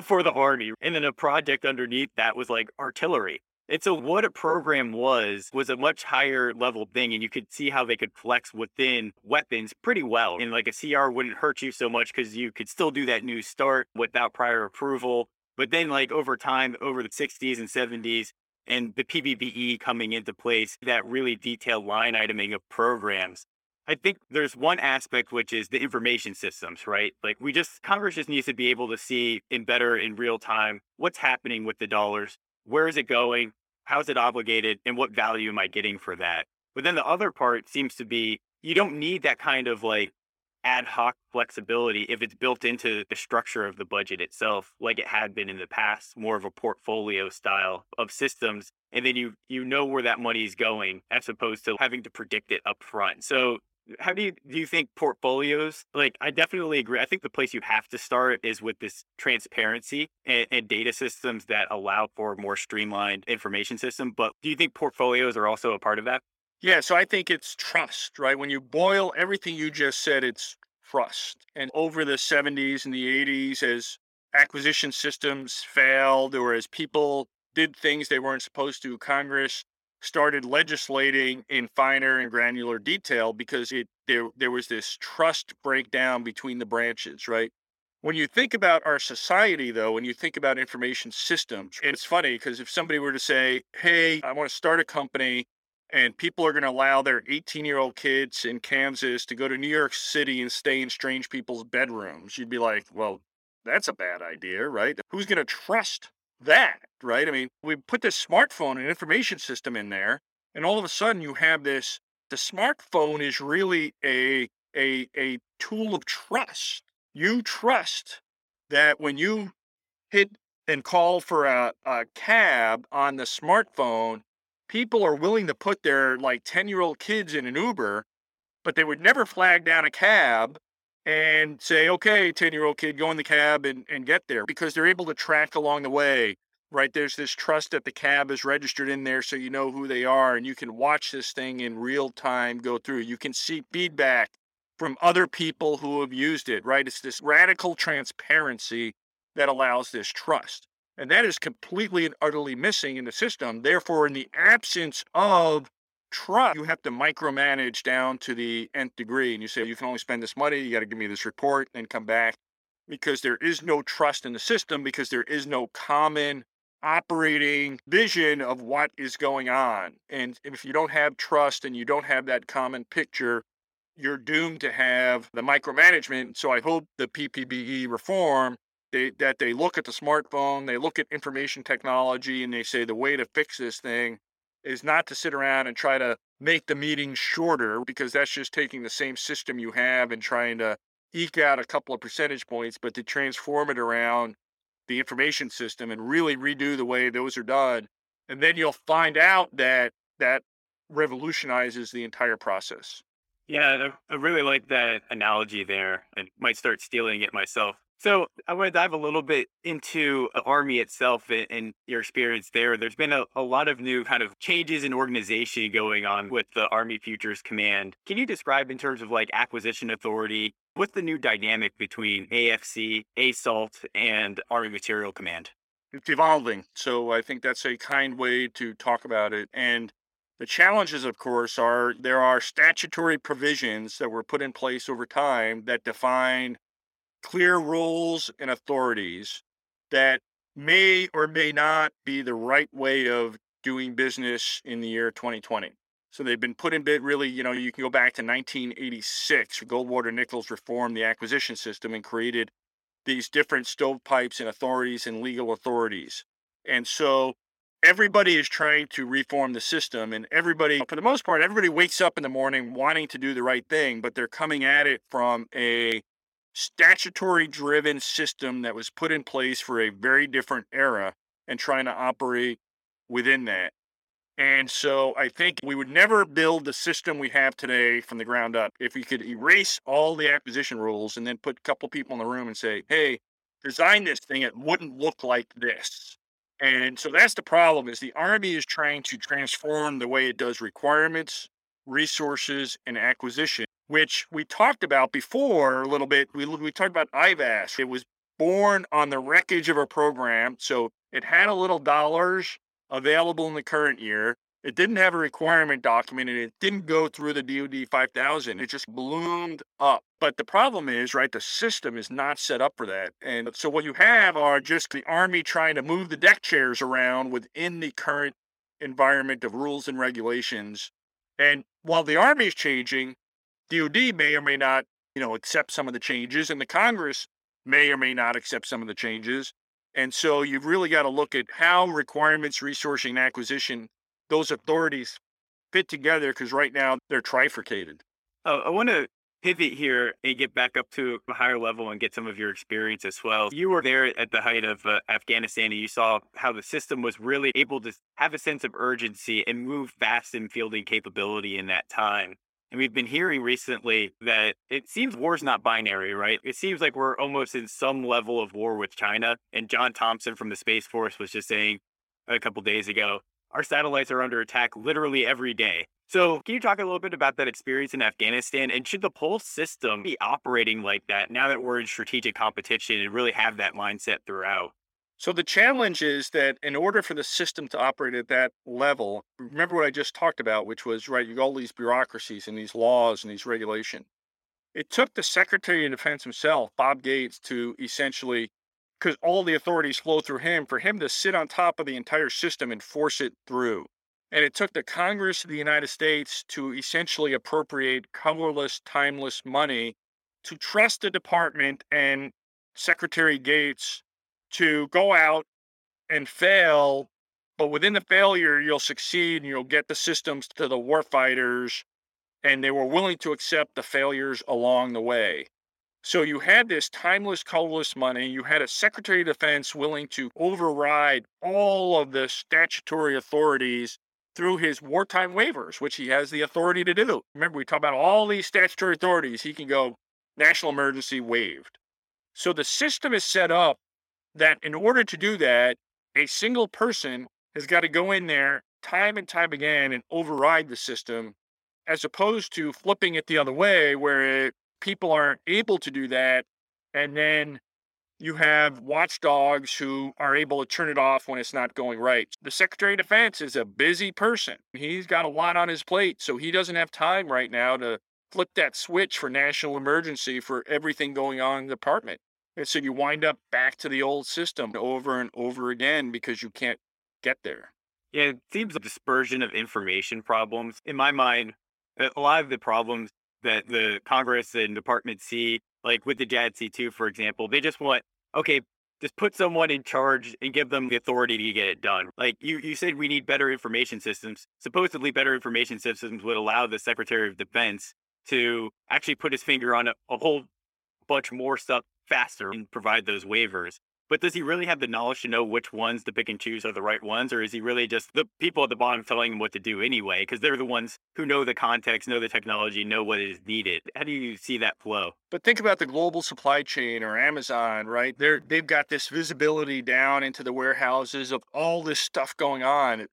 for the army. And then a project underneath that was like artillery. And so what a program was, was a much higher level thing. And you could see how they could flex within weapons pretty well. And like a C R wouldn't hurt you so much because you could still do that new start without prior approval. But then, like, over time, over the sixties and seventies and the P B B E coming into place, that really detailed line iteming of programs. I think there's one aspect, which is the information systems, right? Like, we just, Congress just needs to be able to see in better in real time what's happening with the dollars, where is it going, how is it obligated, and what value am I getting for that? But then the other part seems to be, you don't need that kind of like ad hoc flexibility if it's built into the structure of the budget itself, like it had been in the past, more of a portfolio style of systems. And then you, you know where that money is going as opposed to having to predict it up front. So How do you, do you think portfolios, like, I definitely agree. I think the place you have to start is with this transparency and, and data systems that allow for a more streamlined information system. But do you think portfolios are also a part of that? Yeah. So I think it's trust, right? When you boil everything you just said, it's trust. And over the seventies and the eighties, as acquisition systems failed or as people did things they weren't supposed to, Congress started legislating in finer and granular detail because it there there was this trust breakdown between the branches, right? When you think about our society, though, when you think about information systems, it's funny because if somebody were to say, hey, I want to start a company And people are going to allow their eighteen-year-old kids in Kansas to go to New York City and stay in strange people's bedrooms. You'd be like, well, that's a bad idea, right? Who's going to trust that, right? I mean, we put this smartphone and information system in there, and all of a sudden you have this, the smartphone is really a a a tool of trust. You trust that when you hit and call for a, a cab on the smartphone, people are willing to put their like ten-year-old kids in an Uber, but they would never flag down a cab and say, okay, ten-year-old kid, go in the cab and, and get there, because they're able to track along the way, right? There's this trust that the cab is registered in there so you know who they are, and you can watch this thing in real time go through. You can see feedback from other people who have used it, right? It's this radical transparency that allows this trust. And that is completely and utterly missing in the system. Therefore, in the absence of trust, you have to micromanage down to the nth degree. And you say, you can only spend this money. You got to give me this report and come back, because there is no trust in the system, because there is no common operating vision of what is going on. And if you don't have trust and you don't have that common picture, you're doomed to have the micromanagement. So I hope the P P B E reform, They, that they look at the smartphone, they look at information technology, and they say the way to fix this thing is not to sit around and try to make the meeting shorter, because that's just taking the same system you have and trying to eke out a couple of percentage points, but to transform it around the information system and really redo the way those are done. And then you'll find out that that revolutionizes the entire process. Yeah, I really like that analogy there. I might start stealing it myself. So I want to dive a little bit into the Army itself and, and your experience there. There's been a, a lot of new kind of changes in organization going on with the Army Futures Command. Can you describe in terms of like acquisition authority, what's the new dynamic between A F C, A SALT, and Army Material Command? It's evolving. So I think that's a kind way to talk about it. And the challenges, of course, are there are statutory provisions that were put in place over time that define clear roles and authorities that may or may not be the right way of doing business in the year twenty twenty. So they've been put in bid really, you know, you can go back to nineteen eighty-six. Goldwater Nichols reformed the acquisition system and created these different stovepipes and authorities and legal authorities. And so everybody is trying to reform the system, and everybody, for the most part, everybody wakes up in the morning wanting to do the right thing, but they're coming at it from a statutory driven system that was put in place for a very different era and trying to operate within that. And so I think we would never build the system we have today from the ground up. If we could erase all the acquisition rules and then put a couple people in the room and say, hey, design this thing, it wouldn't look like this. And so that's the problem, is the Army is trying to transform the way it does requirements, resources, and acquisition, which we talked about before a little bit. We we talked about I VAS. It was born on the wreckage of a program. So it had a little dollars available in the current year. It didn't have a requirement document, and it didn't go through the D O D five thousand. It just bloomed up. But the problem is, right, the system is not set up for that. And so what you have are just the Army trying to move the deck chairs around within the current environment of rules and regulations. And while the Army is changing, D O D may or may not, you know, accept some of the changes, and the Congress may or may not accept some of the changes. And so you've really got to look at how requirements, resourcing, and acquisition, those authorities fit together, because right now they're trifurcated. Oh, I want to pivot here and get back up to a higher level and get some of your experience as well. You were there at the height of uh, Afghanistan, and you saw how the system was really able to have a sense of urgency and move fast in fielding capability in that time. And we've been hearing recently that it seems war's not binary, right? It seems like we're almost in some level of war with China. And John Thompson from the Space Force was just saying a couple days ago, our satellites are under attack literally every day. So can you talk a little bit about that experience in Afghanistan? And should the whole system be operating like that now that we're in strategic competition and really have that mindset throughout? So the challenge is that in order for the system to operate at that level, remember what I just talked about, which was, right, you got all these bureaucracies and these laws and these regulations. It took the Secretary of Defense himself, Bob Gates, to essentially, because all the authorities flow through him, for him to sit on top of the entire system and force it through. And it took the Congress of the United States to essentially appropriate colorless, timeless money to trust the department and Secretary Gates to go out and fail. But within the failure, you'll succeed and you'll get the systems to the warfighters. And they were willing to accept the failures along the way. So you had this timeless, colorless money. You had a Secretary of Defense willing to override all of the statutory authorities through his wartime waivers, which he has the authority to do. Remember, we talk about all these statutory authorities. He can go national emergency waived. So the system is set up that in order to do that, a single person has got to go in there time and time again and override the system, as opposed to flipping it the other way where it, people aren't able to do that. And then you have watchdogs who are able to turn it off when it's not going right. The Secretary of Defense is a busy person. He's got a lot on his plate, so he doesn't have time right now to flip that switch for national emergency for everything going on in the department. And so you wind up back to the old system over and over again because you can't get there. Yeah, it seems like dispersion of information problems. In my mind, a lot of the problems that the Congress and Department C, like with the J A D C two, for example, they just want, okay, just put someone in charge and give them the authority to get it done. Like you, you said, we need better information systems. Supposedly better information systems would allow the Secretary of Defense to actually put his finger on a, a whole bunch more stuff faster and provide those waivers. But does he really have the knowledge to know which ones to pick and choose are the right ones? Or is he really just the people at the bottom telling him what to do anyway? Because they're the ones who know the context, know the technology, know what is needed. How do you see that flow? But think about the global supply chain or Amazon, right? They're, they've got this visibility down into the warehouses of all this stuff going on.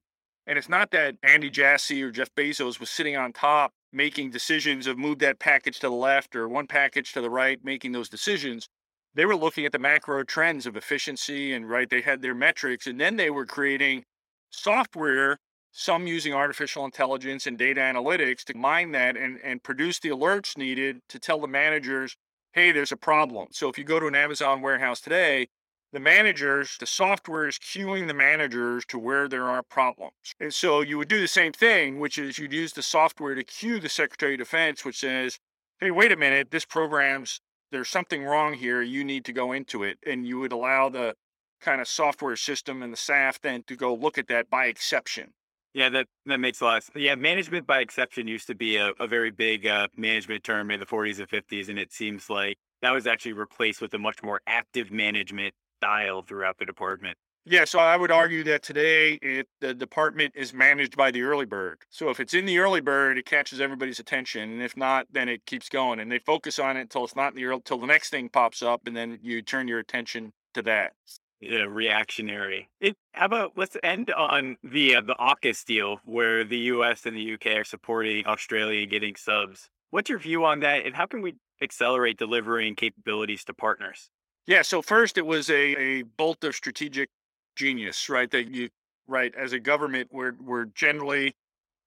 And it's not that Andy Jassy or Jeff Bezos was sitting on top making decisions of move that package to the left or one package to the right, making those decisions. They were looking at the macro trends of efficiency and right, they had their metrics, and then they were creating software, some using artificial intelligence and data analytics to mine that and, and produce the alerts needed to tell the managers, hey, there's a problem. So if you go to an Amazon warehouse today, the managers, the software is cueing the managers to where there are problems. And so you would do the same thing, which is you'd use the software to cue the Secretary of Defense, which says, hey, wait a minute, this program's there's something wrong here, you need to go into it. And you would allow the kind of software system and the S A F then to go look at that by exception. Yeah, that, that makes a lot of sense. Yeah, management by exception used to be a, a very big uh, management term in the forties and fifties. And it seems like that was actually replaced with a much more active management style throughout the department. Yeah, so I would argue that today it, the department is managed by the early bird. So if it's in the early bird, it catches everybody's attention. And if not, then it keeps going. And they focus on it until it's not in the early, until the next thing pops up. And then you turn your attention to that. Yeah, reactionary. It, how about let's end on the, uh, the AUKUS deal where the U S and the U K are supporting Australia getting subs. What's your view on that? And how can we accelerate delivering capabilities to partners? Yeah, so first it was a, a bolt of strategic genius, right? That you, right, as a government, we're, we're generally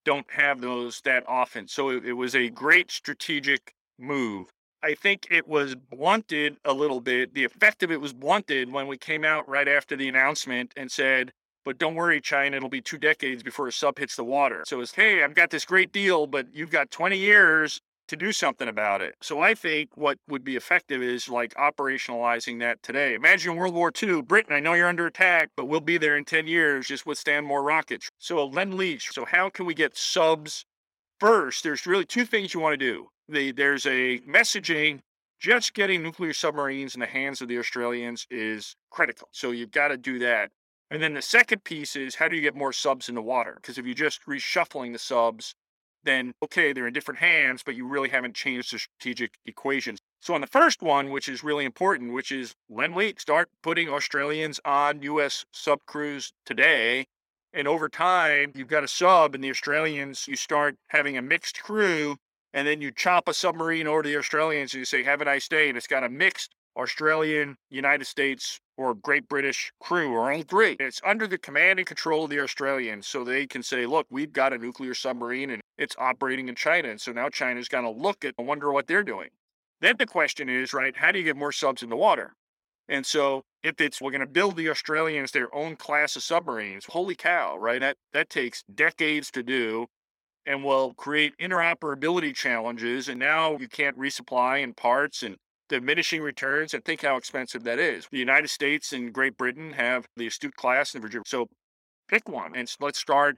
don't have those that often. So it, it was a great strategic move. I think it was blunted a little bit. The effect of it was blunted when we came out right after the announcement and said, but don't worry, China, it'll be two decades before a sub hits the water. So it's, hey, I've got this great deal, but you've got twenty years to do something about it. So I think what would be effective is like operationalizing that today. Imagine World War Two, Britain, I know you're under attack, but we'll be there in ten years, just withstand more rockets. So a lend-lease. So how can we get subs first? There's really two things you want to do. The, there's a messaging, just getting nuclear submarines in the hands of the Australians is critical. So you've got to do that. And then the second piece is how do you get more subs in the water? Because if you're just reshuffling the subs, then, okay, they're in different hands, but you really haven't changed the strategic equations. So on the first one, which is really important, which is lend-lease, start putting Australians on U S sub crews today. And over time, you've got a sub and the Australians, you start having a mixed crew, and then you chop a submarine over to the Australians and you say, have a nice day. And it's got a mixed Australian, United States, or Great British crew, or all three. It's under the command and control of the Australians, so they can say, look, we've got a nuclear submarine, and it's operating in China, and so now China's going to look at and wonder what they're doing. Then the question is, right, how do you get more subs in the water? And so if it's, we're going to build the Australians their own class of submarines, holy cow, right? That, that takes decades to do and will create interoperability challenges. And now you can't resupply in parts and diminishing returns, and think how expensive that is. The United States and Great Britain have the Astute class in Virginia. So pick one and let's start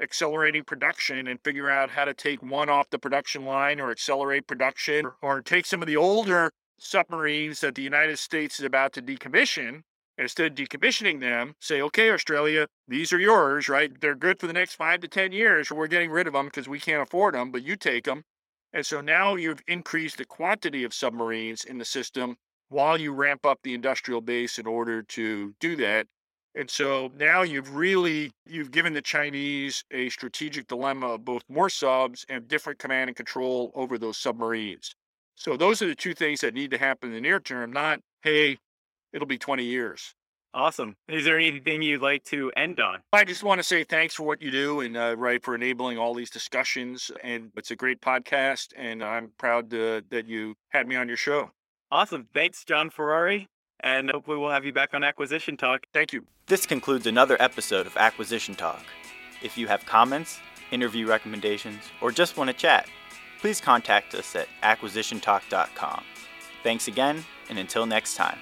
accelerating production and figure out how to take one off the production line or accelerate production, or, or take some of the older submarines that the United States is about to decommission. Instead of decommissioning them, say, okay, Australia, these are yours, right? They're good for the next five to ten years. We're getting rid of them because we can't afford them, but you take them. And so now you've increased the quantity of submarines in the system while you ramp up the industrial base in order to do that. And so now you've really, you've given the Chinese a strategic dilemma of both more subs and different command and control over those submarines. So those are the two things that need to happen in the near term, not, hey, it'll be twenty years. Awesome. Is there anything you'd like to end on? I just want to say thanks for what you do and uh, right for enabling all these discussions. And it's a great podcast, and I'm proud to, that you had me on your show. Awesome. Thanks, John Ferrari. And hopefully we'll have you back on Acquisition Talk. Thank you. This concludes another episode of Acquisition Talk. If you have comments, interview recommendations, or just want to chat, please contact us at acquisition talk dot com. Thanks again, and until next time.